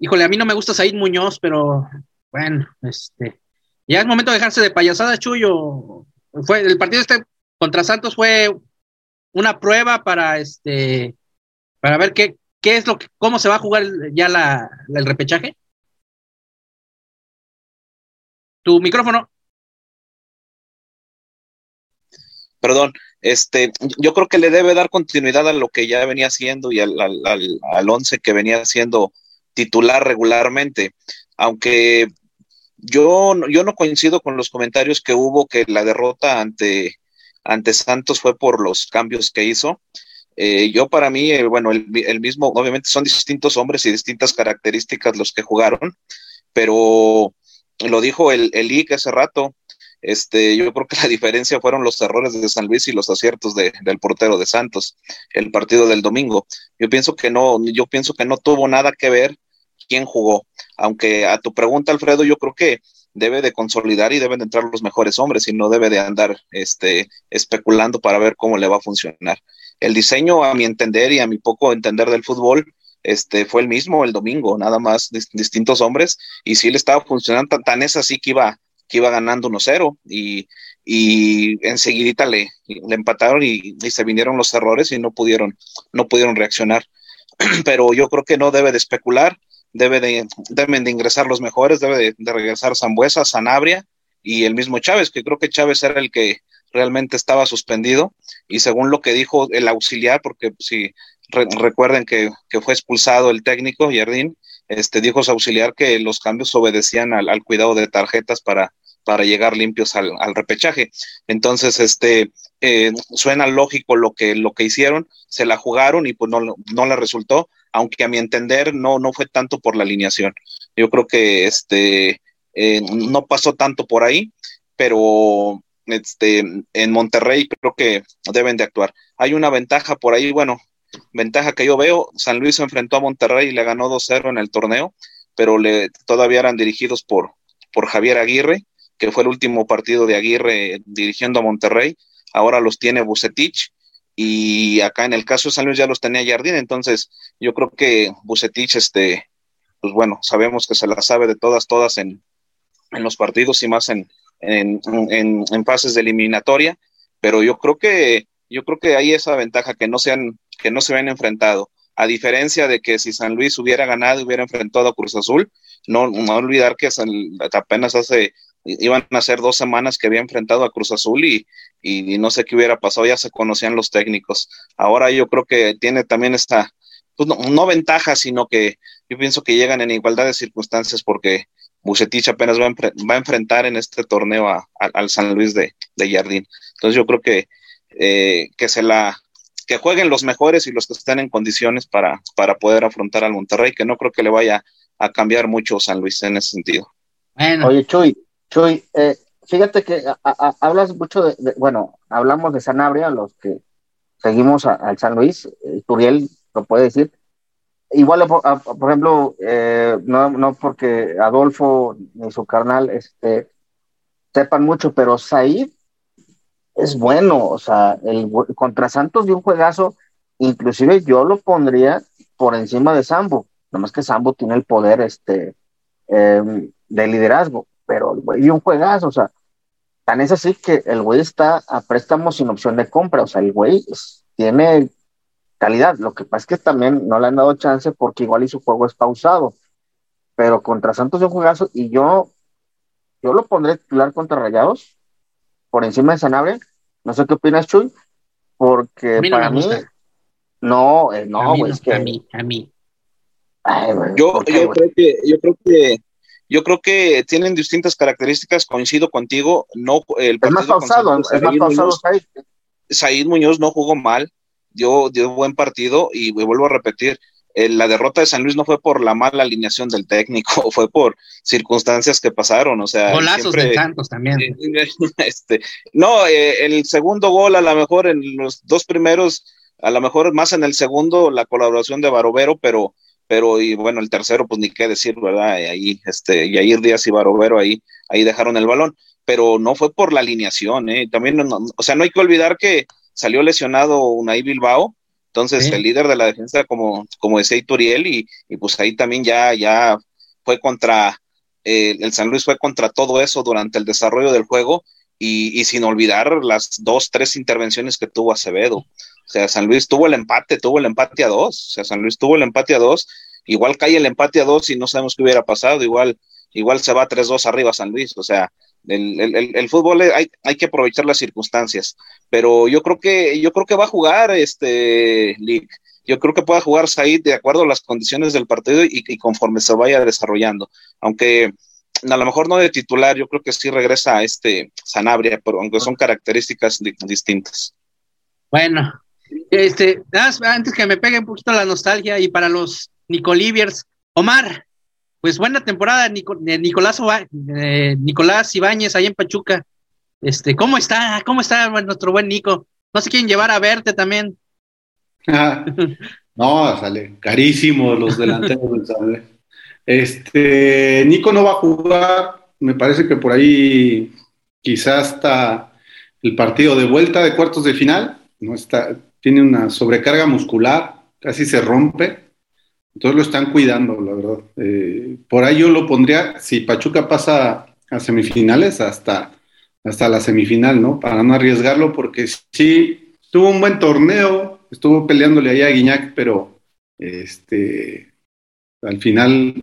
Híjole, a mí no me gusta Said Muñoz, pero bueno, ya es momento de dejarse de payasadas, Chuy. El partido contra Santos fue una prueba para ver ¿Qué es cómo se va a jugar ya el repechaje? Tu micrófono. Perdón, yo creo que le debe dar continuidad a lo que ya venía haciendo y al once que venía haciendo titular regularmente. aunque yo no coincido con los comentarios que hubo, que la derrota ante Santos fue por los cambios que hizo. Yo para mí, bueno, el mismo, obviamente son distintos hombres y distintas características los que jugaron, pero lo dijo el IC hace rato, yo creo que la diferencia fueron los errores de San Luis y los aciertos del portero de Santos, el partido del domingo. Yo pienso que no tuvo nada que ver quién jugó, aunque a tu pregunta, Alfredo, yo creo que debe de consolidar y deben de entrar los mejores hombres y no debe de andar especulando para ver cómo le va a funcionar. El diseño, a mi entender y a mi poco entender del fútbol, fue el mismo el domingo, nada más distintos hombres, y sí le estaba funcionando, tan es así que iba ganando 1-0 y enseguidita le empataron y se vinieron los errores y no pudieron reaccionar. Pero yo creo que no debe de especular, deben de ingresar los mejores, debe de regresar Sambueza, Sanabria y el mismo Chávez, que creo que Chávez era el que realmente estaba suspendido, y según lo que dijo el auxiliar, porque si recuerden que fue expulsado el técnico Jardine, dijo su auxiliar que los cambios obedecían al cuidado de tarjetas para llegar limpios al repechaje. Entonces, suena lógico lo que hicieron, se la jugaron y pues no la resultó, aunque a mi entender no fue tanto por la alineación. Yo creo que no pasó tanto por ahí, pero en Monterrey creo que deben de actuar. Hay una ventaja por ahí, bueno, ventaja que yo veo. San Luis se enfrentó a Monterrey y le ganó 2-0 en el torneo, pero todavía eran dirigidos por Javier Aguirre, que fue el último partido de Aguirre dirigiendo a Monterrey. Ahora los tiene Vucetich, y acá en el caso de San Luis ya los tenía Jardine. Entonces yo creo que Vucetich, pues bueno, sabemos que se la sabe de todas en los partidos y más en fases de eliminatoria, pero yo creo que hay esa ventaja, que no se habían enfrentado, a diferencia de que si San Luis hubiera ganado, hubiera enfrentado a Cruz Azul. No olvidar que apenas iban a ser 2 semanas que había enfrentado a Cruz Azul y no sé qué hubiera pasado, ya se conocían los técnicos. Ahora yo creo que tiene también esta, pues no ventaja, sino que yo pienso que llegan en igualdad de circunstancias, porque Vucetich apenas va a enfrentar en este torneo al San Luis de Jardine. Entonces yo creo que jueguen los mejores y los que estén en condiciones para poder afrontar al Monterrey, que no creo que le vaya a cambiar mucho San Luis en ese sentido. Bueno. Oye, Chuy, fíjate que hablas mucho hablamos de Sanabria, los que seguimos al San Luis, Ituriel lo puede decir. Igual, por ejemplo, no porque Adolfo ni su carnal sepan mucho, pero Said es bueno, o sea, contra Santos dio un juegazo, inclusive yo lo pondría por encima de Sambo, nomás que Sambo tiene el poder de liderazgo, pero el güey dio un juegazo, o sea, tan es así que el güey está a préstamo sin opción de compra, o sea, el güey tiene calidad. Lo que pasa es que también no le han dado chance porque igual y su juego es pausado, pero contra Santos dio un juegazo y yo lo pondré titular contra Rayados por encima de Sanabria. No sé qué opinas, Chuy, porque no para mí gusta. No, güey, es que a mí. Ay, güey, yo creo que tienen distintas características, coincido contigo, no el partido es más pausado. Said Muñoz no jugó mal, dio buen partido, y vuelvo a repetir, la derrota de San Luis no fue por la mala alineación del técnico, fue por circunstancias que pasaron, o sea... Golazos de Santos también. El segundo gol, a lo mejor en los dos primeros, a lo mejor más en el segundo, la colaboración de Barovero, pero y bueno, el tercero, pues ni qué decir, ¿verdad? Yair Díaz y Barovero ahí dejaron el balón, pero no fue por la alineación, también, no hay que olvidar que salió lesionado Unai Bilbao, entonces sí. El líder de la defensa, como decía Ituriel, y pues ahí también ya fue contra, el San Luis fue contra todo eso durante el desarrollo del juego, y sin olvidar las 2-3 intervenciones que tuvo Acevedo. O sea, San Luis tuvo el empate a 2, o sea, San Luis tuvo el empate a 2, igual cae el empate a 2 y no sabemos qué hubiera pasado, igual se va 3-2 arriba San Luis, o sea, el fútbol hay que aprovechar las circunstancias, pero yo creo que va a jugar League. Yo creo que pueda jugar Said de acuerdo a las condiciones del partido y conforme se vaya desarrollando. aunque a lo mejor no de titular, yo creo que sí regresa a Sanabria, pero aunque son características distintas. Bueno, antes que me pegue un poquito la nostalgia y para los Nicoliviers, Omar, pues buena temporada Nicolás Ibáñez allá en Pachuca. ¿Cómo está nuestro buen Nico? No se quieren llevar a verte también. No, sale carísimo los delanteros, ¿sabes? Nico no va a jugar, me parece que por ahí quizás hasta el partido de vuelta de cuartos de final, no está, tiene una sobrecarga muscular, casi se rompe, entonces lo están cuidando, la verdad. Por ahí yo lo pondría, si Pachuca pasa a semifinales, hasta la semifinal, ¿no? Para no arriesgarlo, porque sí, tuvo un buen torneo, estuvo peleándole ahí a Guiñac, pero al final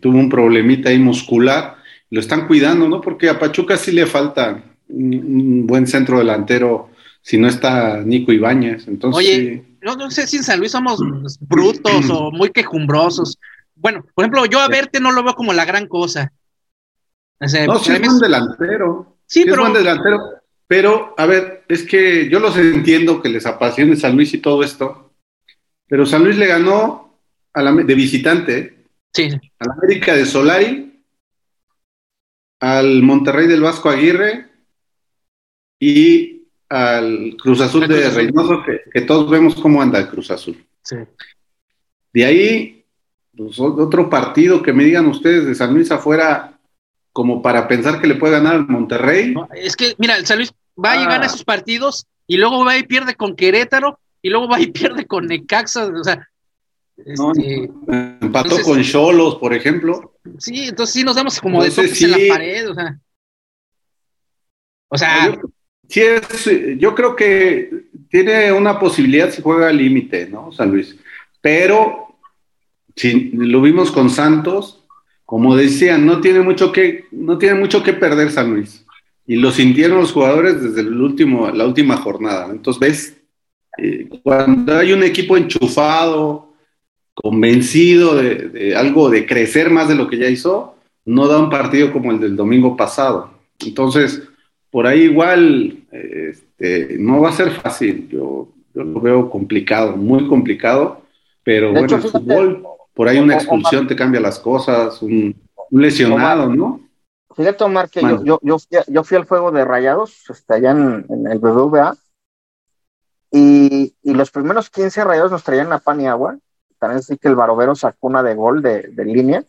tuvo un problemita ahí muscular, lo están cuidando, ¿no? Porque a Pachuca sí le falta un buen centro delantero si no está Nico Ibáñez. Entonces, oye, no sé si en San Luis somos brutos o muy quejumbrosos. Bueno, por ejemplo, yo a Verte no lo veo como la gran cosa. Es buen delantero, pero a ver, es que yo los entiendo que les apasione San Luis y todo esto, pero San Luis le ganó de visitante, sí, a la América de Solari, al Monterrey del Vasco Aguirre y al Cruz Azul de Reynoso, que todos vemos cómo anda el Cruz Azul. Sí. De ahí, pues, otro partido que me digan ustedes de San Luis afuera, como para pensar que le puede ganar al Monterrey. Es que, mira, el San Luis va y gana sus partidos, y luego va y pierde con Querétaro, y luego va y pierde con Necaxa, o sea. Empató con Xolos, por ejemplo. Sí, entonces sí nos damos como de toques en la pared, o sea. Yo creo que tiene una posibilidad si juega al límite, ¿no? San Luis. Pero si lo vimos con Santos, como decían, no tiene mucho que perder San Luis. Y lo sintieron los jugadores desde la última jornada. Entonces ves, cuando hay un equipo enchufado, convencido de algo, de crecer más de lo que ya hizo, no da un partido como el del domingo pasado. Entonces, por ahí igual no va a ser fácil. Yo lo veo complicado, muy complicado, pero de bueno, hecho, el fútbol, por ahí una expulsión Omar, te cambia las cosas, un lesionado, Omar, ¿no? Fíjate, Omar, que yo fui al juego de Rayados, allá en el BBVA, y los primeros 15 Rayados nos traían a pan y agua. También sí que el Barovero sacó una de gol de línea,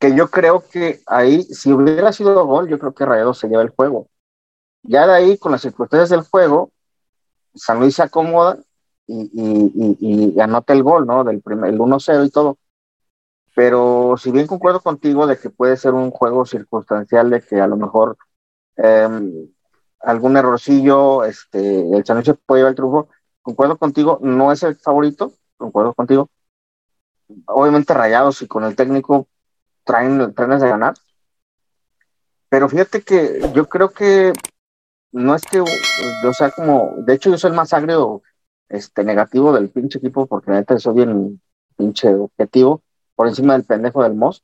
que yo creo que ahí, si hubiera sido gol, yo creo que Rayados se lleva el juego. Ya de ahí, con las circunstancias del juego, San Luis se acomoda y anota el gol, ¿no? El 1-0 y todo. Pero si bien concuerdo contigo de que puede ser un juego circunstancial, de que a lo mejor algún errorcillo, el San Luis se puede llevar el triunfo, concuerdo contigo, no es el favorito, concuerdo contigo. Obviamente Rayados y con el técnico traen de ganar. Pero fíjate que yo creo que no es que yo sea como, de hecho yo soy el más agrio negativo del pinche equipo, porque la neta soy bien pinche objetivo por encima del pendejo del Moss.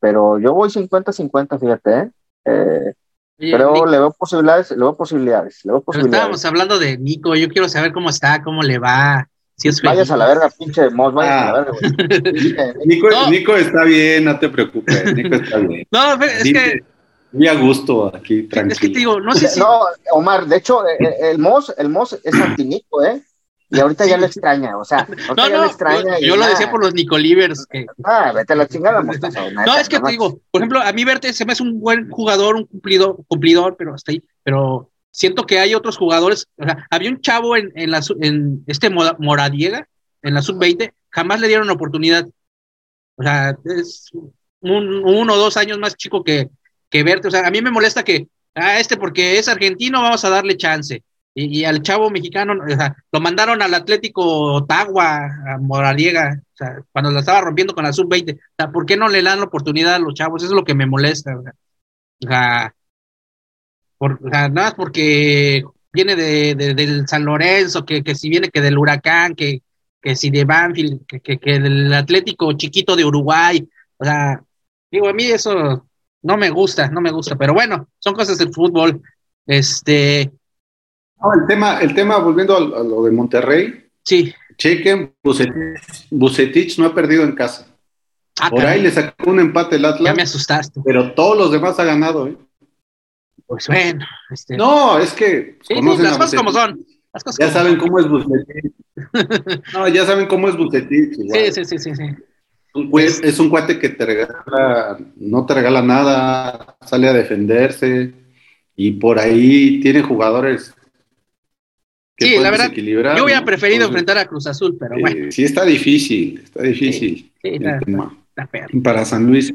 Pero yo voy 50-50, fíjate, Pero le veo posibilidades. Pero estábamos hablando de Nico, yo quiero saber cómo está, cómo le va. Sí, vayas a la verga, pinche Moss, vayas a la verga, güey. Nico está bien, no te preocupes, Nico está bien. No, pero es que... Muy a gusto aquí, tranquilo. Es que te digo, no sé si... No, Omar, de hecho, el Moss es anti-Nico, y ahorita ya lo extraña, o sea... No, yo lo decía por los Nicolivers. Vete a la chingada, mostazo. No, es que te digo, por ejemplo, a mí Verte se me hace un buen jugador, un cumplidor, pero hasta ahí, pero... Siento que hay otros jugadores, o sea, había un chavo en Moradiega, en la sub-20, jamás le dieron oportunidad. O sea, es uno o dos años más chico que Verte. O sea, a mí me molesta que, porque es argentino, vamos a darle chance. Y al chavo mexicano, o sea, lo mandaron al Atlético Ottawa, a Moradiega, o sea, cuando la estaba rompiendo con la sub-20. O sea, ¿por qué no le dan la oportunidad a los chavos? Eso es lo que me molesta, ¿verdad? O sea, nada más porque viene del San Lorenzo, que si viene que del Huracán, que que si de Banfield, que el Atlético chiquito de Uruguay, o sea, digo, a mí eso no me gusta, pero bueno, son cosas del fútbol. No, el tema volviendo a lo de Monterrey. Sí. Chequen, Vucetich no ha perdido en casa. Por ahí le sacó un empate el Atlas. Ya me asustaste. Pero todos los demás ha ganado, ¿eh? Pues bueno. No, es que... Sí, las cosas como son. Ya saben cómo es Vucetich. No, ya saben cómo es Vucetich. Sí. Es un cuate que te regala, no te regala nada, sale a defenderse y por ahí tiene jugadores... Sí, la verdad, yo hubiera preferido enfrentar a Cruz Azul, pero bueno. Sí, está difícil. Sí, está peor. Para San Luis.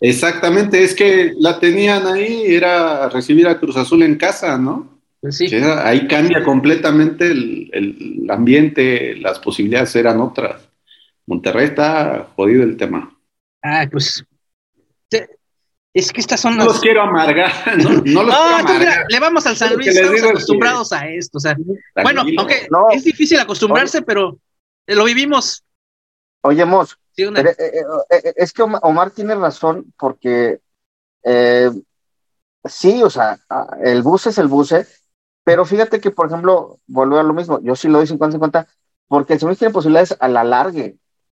Exactamente, es que la tenían ahí, era recibir a Cruz Azul en casa, ¿no? Pues sí. Ahí cambia completamente el ambiente, las posibilidades eran otras. Monterrey está jodido el tema. Pues... Es que estas son las... No los quiero amargar. No, mira, le vamos al San Luis, estamos acostumbrados a esto. O sea, bueno, aunque es difícil acostumbrarse, pero lo vivimos. Oye, Mos, sí, es que Omar tiene razón, porque sí, o sea, el Buce es el Buce, pero fíjate que, por ejemplo, volver a lo mismo, yo sí lo doy 50-50, porque el San Luis tiene posibilidades a la larga.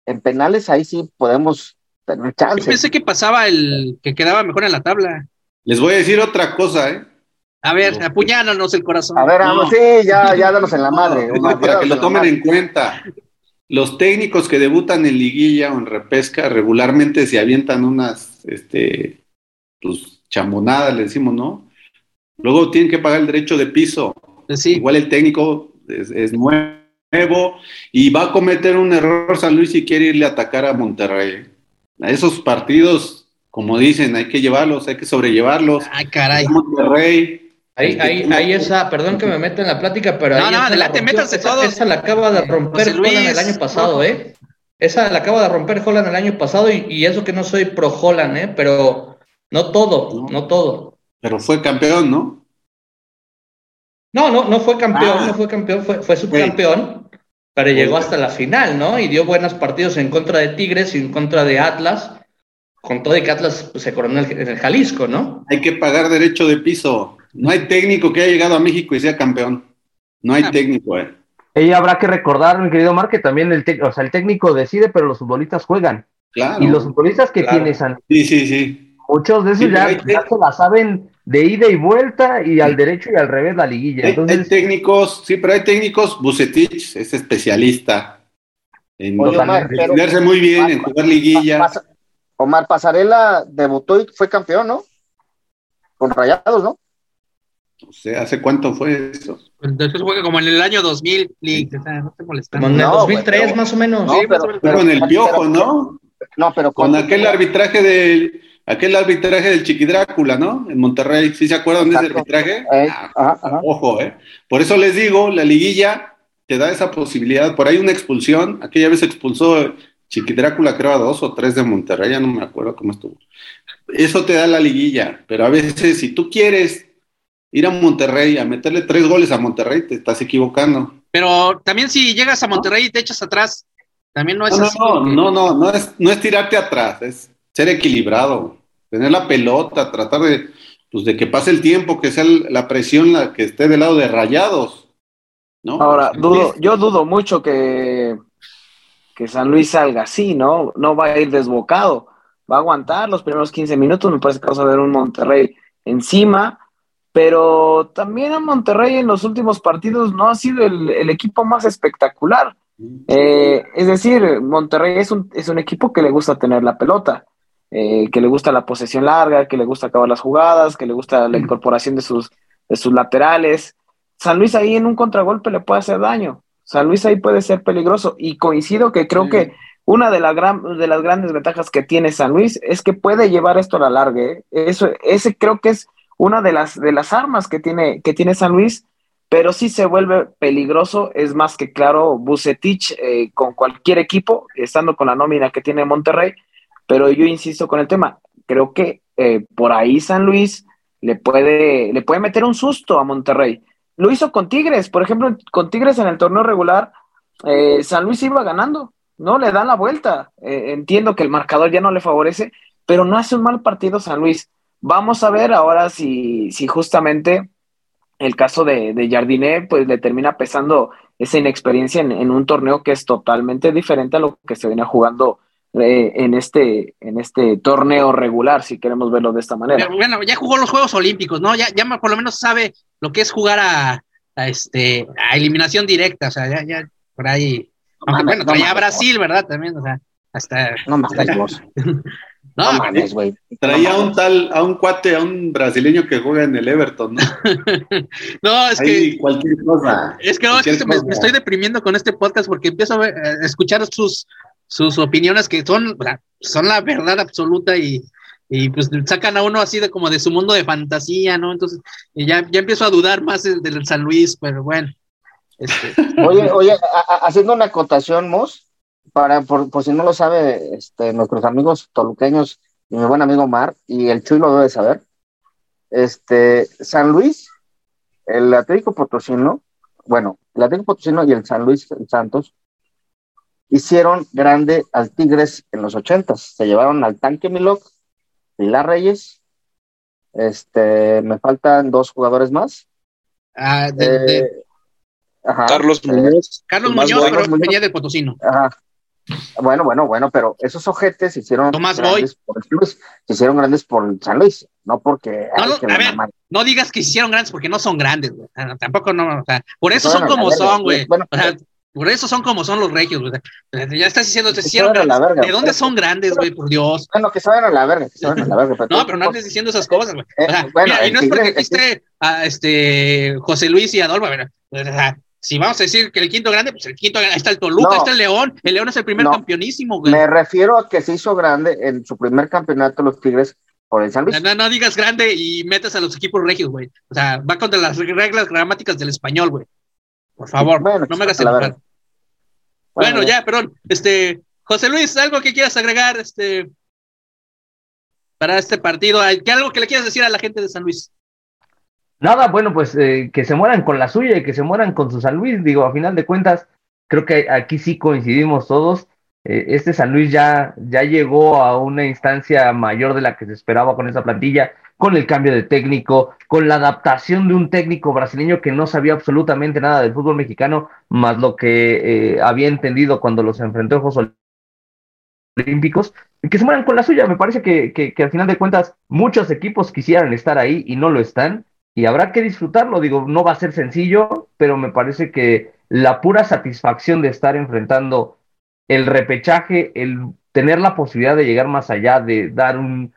En penales ahí sí podemos... Yo pensé que pasaba el que quedaba mejor en la tabla. Les voy a decir otra cosa, ¿eh? A ver, apuñálanos el corazón. A ver, no. Sí, ya danos en la madre. Para que lo tomen en cuenta. Los técnicos que debutan en liguilla o en repesca regularmente se avientan unas, pues, chambonadas, le decimos, ¿no? Luego tienen que pagar el derecho de piso. Sí. Igual el técnico es nuevo y va a cometer un error San Luis si quiere irle a atacar a Monterrey. A esos partidos, como dicen, hay que llevarlos, hay que sobrellevarlos. Ay, caray. Monterrey. Ahí esa, perdón que me meta en la plática, pero no, adelante, métanse todos. Esa la acaba de romper Holland el año pasado, ¿eh? Esa la acaba de romper Holland el año pasado y eso que no soy pro Holland, ¿eh? Pero no todo. Pero fue campeón, ¿no? No fue campeón, no fue campeón, fue subcampeón. Pero llegó hasta la final, ¿no? Y dio buenos partidos en contra de Tigres y en contra de Atlas, con todo de que Atlas pues, se coronó en el Jalisco, ¿no? Hay que pagar derecho de piso. No hay técnico que haya llegado a México y sea campeón. No hay técnico, ¿eh? Y habrá que recordar, mi querido Omar, que también el técnico decide, pero los futbolistas juegan. Claro. Y los futbolistas que tiene San Luis. Sí. Muchos de esos ya se la saben de ida y vuelta y al derecho y al revés la liguilla. Entonces... Hay técnicos, Vucetich es especialista en defenderse muy bien, Omar, en jugar liguilla. Omar Pasarela debutó y fue campeón, ¿no? Con Rayados, ¿no? No sé, ¿hace cuánto fue eso? Entonces fue como en el año 2000, o sea, no te molestas. Como en el 2003 pero, más o menos. No, sí, pero con el Piojo, ¿no? No, pero con aquel arbitraje del... Aquel arbitraje del Chiqui Drácula, ¿no? En Monterrey, ¿sí se acuerdan de ese arbitraje? Ajá. Ojo, ¿eh? Por eso les digo, la liguilla te da esa posibilidad. Por ahí una expulsión, aquella vez expulsó Chiqui Drácula, creo, a 2 o 3 de Monterrey, ya no me acuerdo cómo estuvo. Eso te da la liguilla, pero a veces si tú quieres ir a Monterrey a meterle 3 goles a Monterrey, te estás equivocando. Pero también si llegas a Monterrey y te echas atrás, también no es así. No es tirarte atrás, es... ser equilibrado, tener la pelota, tratar de, pues, de que pase el tiempo, que sea la presión la que esté del lado de Rayados, ¿no? Ahora, yo dudo mucho que San Luis salga así, ¿no? No va a ir desbocado, va a aguantar los primeros 15 minutos, me parece que vamos a ver un Monterrey encima, pero también a Monterrey en los últimos partidos no ha sido el equipo más espectacular. Es decir, Monterrey es un equipo que le gusta tener la pelota. Que le gusta la posesión larga, que le gusta acabar las jugadas, que le gusta la incorporación de sus laterales. San Luis ahí en un contragolpe le puede hacer daño. San Luis ahí puede ser peligroso. Y coincido que creo que una de las grandes ventajas que tiene San Luis es que puede llevar esto a la larga, ¿eh? Ese creo que es una de las armas que tiene San Luis. Pero sí se vuelve peligroso, es más que claro, Vucetich con cualquier equipo, estando con la nómina que tiene Monterrey. Pero yo insisto con el tema, creo que por ahí San Luis le puede meter un susto a Monterrey. Lo hizo con Tigres, por ejemplo, con Tigres en el torneo regular, San Luis iba ganando, no le dan la vuelta, entiendo que el marcador ya no le favorece, pero no hace un mal partido San Luis. Vamos a ver ahora si justamente el caso de Jardine pues le termina pesando esa inexperiencia en un torneo que es totalmente diferente a lo que se viene jugando en este torneo regular, si queremos verlo de esta manera. Pero bueno, ya jugó los Juegos Olímpicos, ¿no? Ya por lo menos sabe lo que es jugar a eliminación directa, o sea, ya por ahí. Aunque no, bueno, traía Brasil, ¿verdad? También, o sea, hasta... No mames vos. No mames, güey. Traía a un cuate, a un brasileño que juega en el Everton, ¿no? No, es ahí que... cualquier cosa. Es que no, es que me estoy deprimiendo con este podcast porque empiezo a escuchar sus opiniones que son la verdad absoluta y pues sacan a uno así de como de su mundo de fantasía, ¿no? Entonces ya empiezo a dudar más del San Luis, pero bueno. Oye, haciendo una acotación, Mos, por si no lo sabe nuestros amigos toluqueños y mi buen amigo Omar, y el Chuy lo debe saber, San Luis, el Atlético Potosino y el San Luis Santos hicieron grande al Tigres en los 80s, se llevaron al Tanque Miloc, Pilar Reyes, me faltan dos jugadores más. Carlos Muñoz, pero venía del Potosino. Ajá. Bueno, pero esos ojetes hicieron grandes por el San Luis, no porque... No digas que hicieron grandes porque no son grandes, güey. Tampoco no, o sea, por eso son como son, güey. Por eso son como son los regios, güey. Ya estás diciendo, te hicieron grandes. ¿De dónde son grandes, güey? Por Dios. Bueno, que se vayan a la verga, Pero no, pero no andes diciendo esas cosas, güey. Y no es porque existe a José Luis y Adolfo, ¿verdad? Si vamos a decir que el quinto grande, pues el quinto grande, está el Toluca, está el León. El León es el primer campeonísimo, güey. Me refiero a que se hizo grande en su primer campeonato los Tigres por el San Luis. No digas grande y metas a los equipos regios, güey. O sea, va contra las reglas gramáticas del español, güey. Por favor, bueno, no me hagas enojar. Bueno, ya, perdón. José Luis, algo que quieras agregar, para este partido, algo que le quieras decir a la gente de San Luis. Nada, bueno, pues que se mueran con la suya y que se mueran con su San Luis. Digo, a final de cuentas, creo que aquí sí coincidimos todos. Este San Luis ya llegó a una instancia mayor de la que se esperaba con esa plantilla, con el cambio de técnico, con la adaptación de un técnico brasileño que no sabía absolutamente nada del fútbol mexicano, más lo que había entendido cuando los enfrentó a Juegos Olímpicos, que se mueran con la suya. Me parece que al final de cuentas muchos equipos quisieran estar ahí y no lo están, y habrá que disfrutarlo. Digo, no va a ser sencillo, pero me parece que la pura satisfacción de estar enfrentando el repechaje, el tener la posibilidad de llegar más allá, de dar un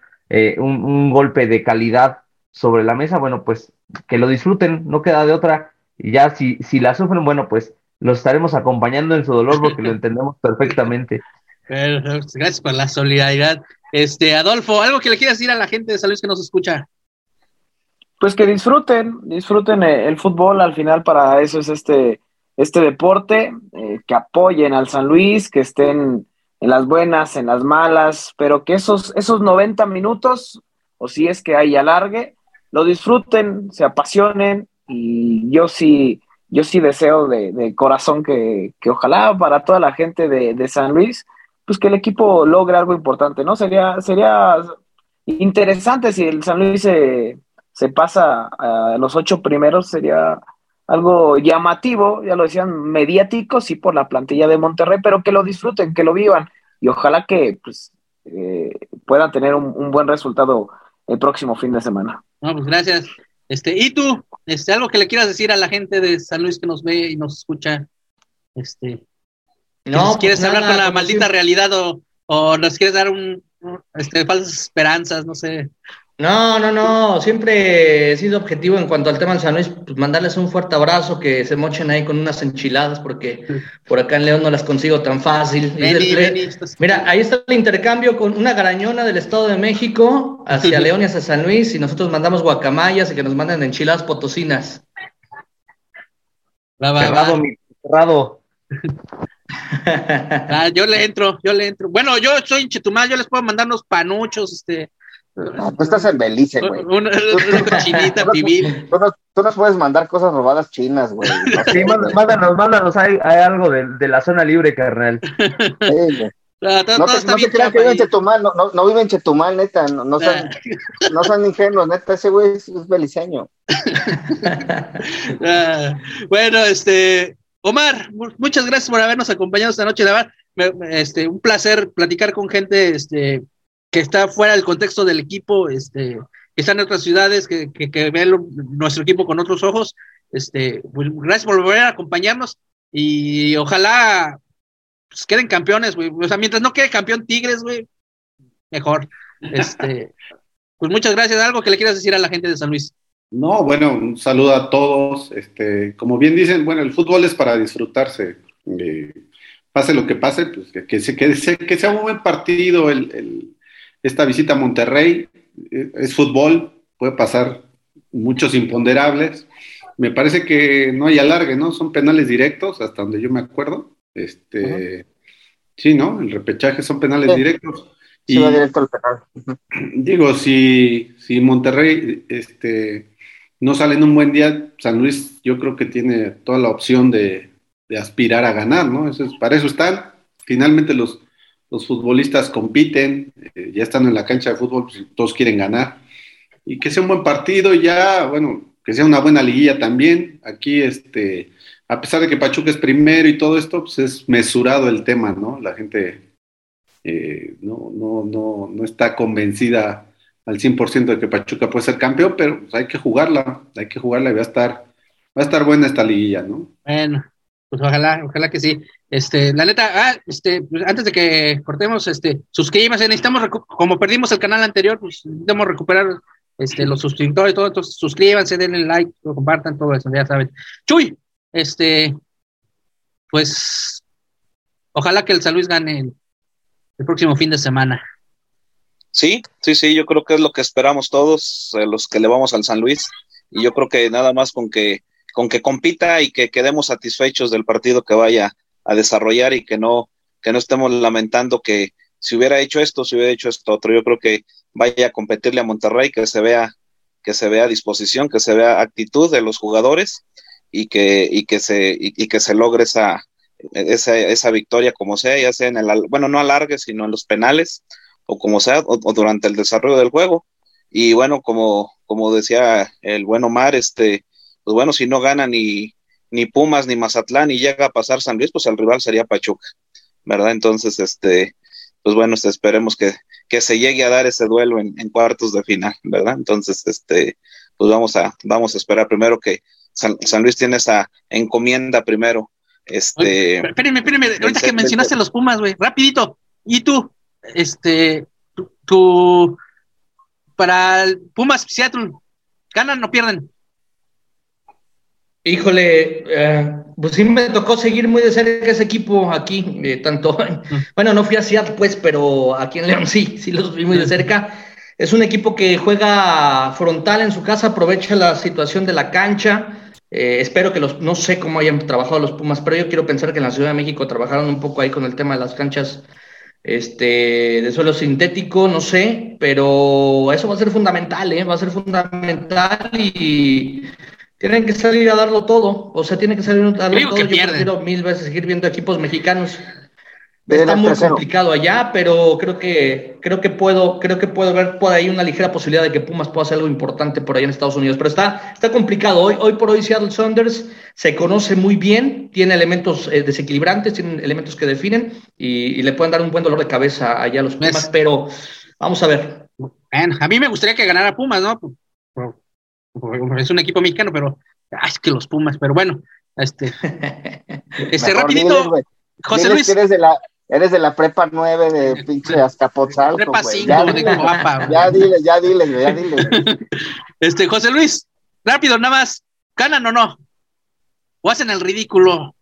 golpe de calidad sobre la mesa, bueno, pues que lo disfruten, no queda de otra. Y ya si la sufren, bueno, pues los estaremos acompañando en su dolor porque lo entendemos perfectamente. Gracias por la solidaridad. Adolfo, algo que le quieras decir a la gente de San Luis que nos escucha. Pues que disfruten el fútbol, al final para eso es este deporte, que apoyen al San Luis, que estén en las buenas, en las malas, pero que esos 90 minutos, o si es que hay alargue, lo disfruten, se apasionen, y yo sí deseo de corazón que ojalá para toda la gente de San Luis, pues que el equipo logre algo importante, ¿no? Sería interesante si el San Luis se pasa a los 8 primeros, sería algo llamativo, ya lo decían, mediático, sí, por la plantilla de Monterrey, pero que lo disfruten, que lo vivan, y ojalá que pues, puedan tener un buen resultado el próximo fin de semana. No, pues gracias. ¿Y tú? ¿Algo que le quieras decir a la gente de San Luis que nos ve y nos escucha? No, ¿quieres hablar con la maldita realidad o nos quieres dar falsas esperanzas? No sé. No, siempre he sido objetivo en cuanto al tema de San Luis, pues mandarles un fuerte abrazo, que se mochen ahí con unas enchiladas, porque por acá en León no las consigo tan fácil. Vení, mira, ahí está el intercambio con una garañona del Estado de México hacia León y hacia San Luis, y nosotros mandamos guacamayas y que nos manden enchiladas potosinas. Cerrado. Yo le entro. Bueno, yo soy en Chetumal, yo les puedo mandar unos panuchos, No, tú estás en Belice, güey. Una cochinita, pibil. Tú nos puedes mandar cosas robadas chinas, güey. Sí, mándanos. Hay algo de la zona libre, carnal. Sí, güey. No te crean que vive en Chetumal, no vive en Chetumal, neta, no son ingenuos, neta, ese güey es beliceño. Bueno, Omar, muchas gracias por habernos acompañado esta noche, la verdad, un placer platicar con gente que está fuera del contexto del equipo, que está en otras ciudades, que ve nuestro equipo con otros ojos, pues, gracias por volver a acompañarnos y ojalá pues queden campeones, güey. O sea, mientras no quede campeón Tigres, güey, mejor. Pues muchas gracias. ¿Algo que le quieras decir a la gente de San Luis? No, bueno, un saludo a todos. Como bien dicen, bueno, el fútbol es para disfrutarse. Pase lo que pase, pues que sea un buen partido esta visita a Monterrey. Es fútbol, puede pasar muchos imponderables. Me parece que no hay alargue, ¿no? Son penales directos, hasta donde yo me acuerdo. Sí, ¿no? El repechaje son penales directos. Sí, y va directo al penal. Uh-huh. Digo, si Monterrey no sale en un buen día, San Luis yo creo que tiene toda la opción de aspirar a ganar, ¿no? Para eso están. Finalmente los futbolistas compiten, ya están en la cancha de fútbol, pues, todos quieren ganar. Y que sea un buen partido ya, bueno, que sea una buena liguilla también. Aquí, a pesar de que Pachuca es primero y todo esto, pues es mesurado el tema, ¿no? La gente no está convencida al 100% de que Pachuca puede ser campeón, pero pues, hay que jugarla y va a estar buena esta liguilla, ¿no? Bueno, pues ojalá que sí. La neta, pues antes de que cortemos, suscríbanse, necesitamos, como perdimos el canal anterior, pues necesitamos recuperar los suscriptores y todo, entonces suscríbanse, denle like, compartan todo eso, ya saben. ¡Chuy! Pues ojalá que el San Luis gane el próximo fin de semana. Sí, yo creo que es lo que esperamos todos, los que le vamos al San Luis, y yo creo que nada más con que compita y que quedemos satisfechos del partido que vaya a desarrollar y que no estemos lamentando que si hubiera hecho esto otro. Yo creo que vaya a competirle a Monterrey, que se vea disposición, que se vea actitud de los jugadores. Y que se logre esa victoria, como sea, ya sea en no alargue, sino en los penales, o como sea, o durante el desarrollo del juego. Y bueno, como decía el buen Omar, pues bueno, si no gana ni Pumas ni Mazatlán y llega a pasar San Luis, pues el rival sería Pachuca, ¿verdad? Entonces, pues bueno, esperemos que se llegue a dar ese duelo en cuartos de final, ¿verdad? Entonces, pues vamos a esperar primero que San Luis tiene esa encomienda primero. Espérame, ahorita que mencionaste los Pumas, güey, rapidito. Y tú, tú para el Pumas Seattle, ¿ganan o pierden? Híjole, pues sí me tocó seguir muy de cerca ese equipo aquí, bueno, no fui a Seattle pues, pero aquí en León sí los vi muy de cerca. Es un equipo que juega frontal en su casa, aprovecha la situación de la cancha. Espero que no sé cómo hayan trabajado los Pumas, pero yo quiero pensar que en la Ciudad de México trabajaron un poco ahí con el tema de las canchas de suelo sintético, no sé, pero eso va a ser fundamental, y tienen que salir a darlo todo, yo prefiero mil veces seguir viendo equipos mexicanos. Está muy complicado allá, pero creo que puedo ver por ahí una ligera posibilidad de que Pumas pueda hacer algo importante por allá en Estados Unidos, pero está complicado. Hoy por hoy Seattle Sounders se conoce muy bien, tiene elementos desequilibrantes, tiene elementos que definen y le pueden dar un buen dolor de cabeza allá a los Pumas, pero vamos a ver. Bueno, a mí me gustaría que ganara Pumas, ¿no? Es un equipo mexicano, pero es que los Pumas, pero bueno, rapidito, José Luis. Eres de la prepa 9 de pinche Azcapotzalco, güey. Prepa 5 de Coapa. Ya dile. José Luis, rápido, nada más. ¿Ganan o no? ¿O hacen el ridículo?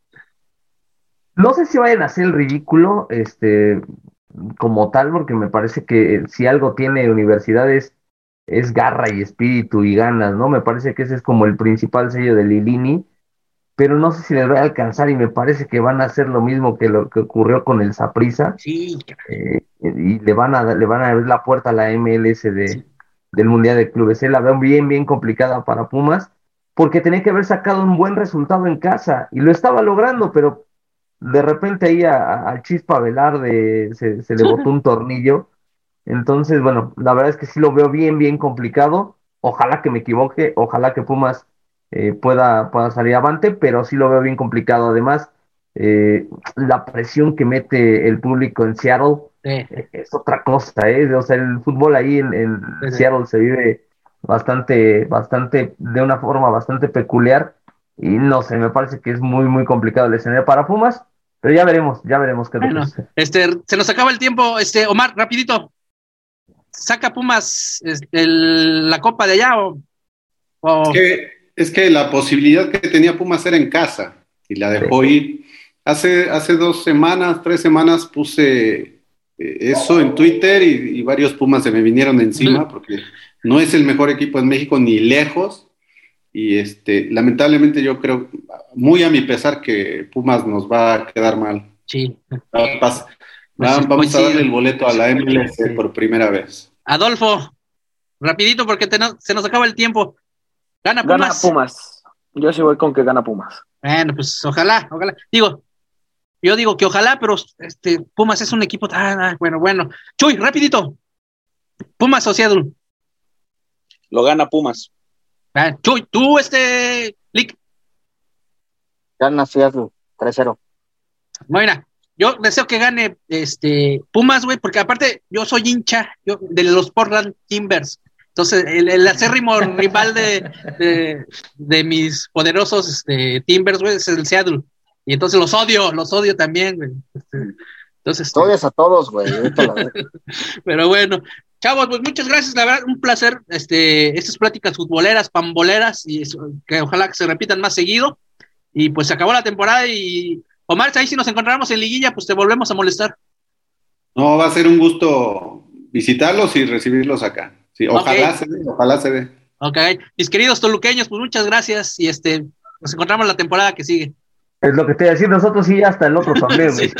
No sé si vayan a hacer el ridículo, como tal, porque me parece que si algo tiene universidades es garra y espíritu y ganas, ¿no? Me parece que ese es como el principal sello de Lilini. pero no sé si les va a alcanzar, y me parece que van a hacer lo mismo que lo que ocurrió con el Saprissa. Sí. Y le van a abrir la puerta a la MLS del Mundial de Clubes. La veo bien, bien complicada para Pumas, porque tenía que haber sacado un buen resultado en casa, y lo estaba logrando, pero de repente ahí al Chispa Velarde se le botó un tornillo. Entonces, bueno, la verdad es que sí lo veo bien, bien complicado. Ojalá que me equivoque, ojalá que Pumas pueda salir avante, pero sí lo veo bien complicado. Además, la presión que mete el público en Seattle es otra cosa, ¿eh? O sea, el fútbol ahí en Seattle se vive bastante, de una forma bastante peculiar, y no sé, me parece que es muy, muy complicado el escenario para Pumas, pero ya veremos qué pasa. Se nos acaba el tiempo, Omar, rapidito. ¿Saca Pumas la copa de allá o...? Es que la posibilidad que tenía Pumas era en casa y la dejó ir. Hace 3 semanas puse eso en Twitter y varios Pumas se me vinieron encima porque no es el mejor equipo en México ni lejos, y lamentablemente yo creo, muy a mi pesar, que Pumas nos va a quedar mal. Sí. Vamos a darle el boleto a la MLS por primera vez. Adolfo, rapidito porque se nos acaba el tiempo. ¿Gana Pumas? Gana Pumas. Yo sí voy con que gana Pumas. Bueno, pues ojalá. Yo digo que ojalá, pero Pumas es un equipo... Bueno. Chuy, rapidito. Pumas o Seattle. Lo gana Pumas. Ah, Chuy, tú, Lick. Gana Seattle, 3-0. Bueno, yo deseo que gane Pumas, güey, porque aparte yo soy hincha de los Portland Timbers. Entonces, el acérrimo rival de mis poderosos Timbers, güey, es el Seattle. Y entonces los odio también, güey. Entonces, odias a todos, güey. Pero bueno, chavos, pues muchas gracias, la verdad, un placer, estas pláticas futboleras, pamboleras, y eso, que ojalá que se repitan más seguido. Y pues se acabó la temporada, y Omar, ahí si nos encontramos en liguilla, pues te volvemos a molestar. No, va a ser un gusto visitarlos y recibirlos acá. Sí, ojalá se dé. Ok, mis queridos toluqueños, pues muchas gracias, y nos encontramos la temporada que sigue. Es lo que te voy a decir, nosotros sí hasta el otro torneo. Sí.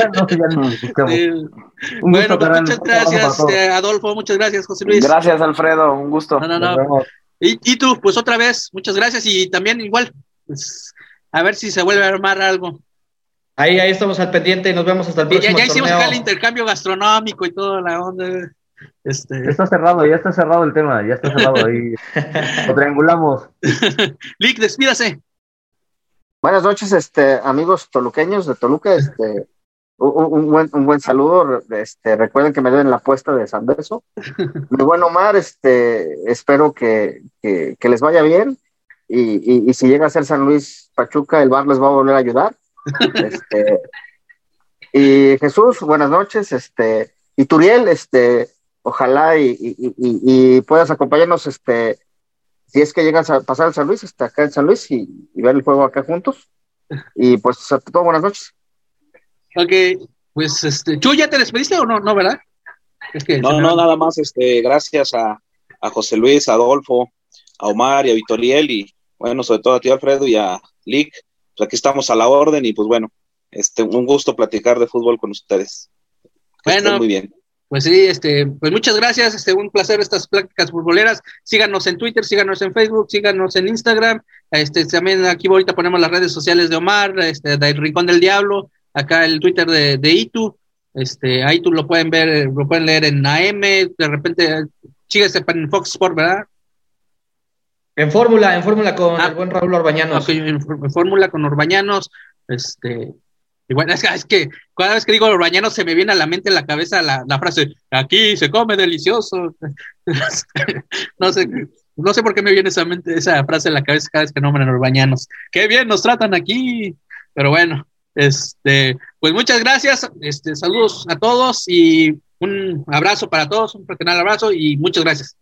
Bueno, pues muchas gracias, Adolfo, muchas gracias, José Luis. Gracias, Alfredo, un gusto. No. Y tú, pues otra vez, muchas gracias, y también igual, pues, a ver si se vuelve a armar algo. Ahí estamos al pendiente y nos vemos hasta el próximo torneo. Ya hicimos acá el intercambio gastronómico y toda la onda. Ya está cerrado el tema, ya está cerrado ahí. Lo triangulamos. Lick, despídase. Buenas noches, amigos toluqueños de Toluca, un buen saludo, recuerden que me den la apuesta de Sambueza. Muy buen Omar, espero que les vaya bien, y si llega a ser San Luis Pachuca, el bar les va a volver a ayudar. Y Jesús, buenas noches, Ituriel, ojalá y puedas acompañarnos, si es que llegas a pasar al San Luis, acá en San Luis, y ver el juego acá juntos, y pues a todos buenas noches. Ok, pues Chuy, ¿ya te despediste o no, verdad? No, nada más, gracias a José Luis, a Adolfo, a Omar y a Vitoriel, y bueno, sobre todo a ti Alfredo y a Lick, pues aquí estamos a la orden, y pues bueno, un gusto platicar de fútbol con ustedes. Bueno, muy bien. Pues sí, pues muchas gracias, un placer estas pláticas futboleras. Síganos en Twitter, síganos en Facebook, síganos en Instagram. También aquí ahorita ponemos las redes sociales de Omar, del Rincón del Diablo, acá el Twitter de Itu, a Itu lo pueden ver, lo pueden leer en AM, de repente síguese en Fox Sport, ¿verdad? En Fórmula con el buen Raúl Orbañanos. Okay, en Fórmula con Orbañanos, Y bueno, es que cada vez que digo Orbañanos se me viene a la mente, en la cabeza la frase, aquí se come delicioso. no sé por qué me viene esa frase en la cabeza cada vez que nombran Orbañanos. ¡Qué bien nos tratan aquí! Pero bueno, pues muchas gracias, saludos a todos y un abrazo para todos, un fraternal abrazo y muchas gracias.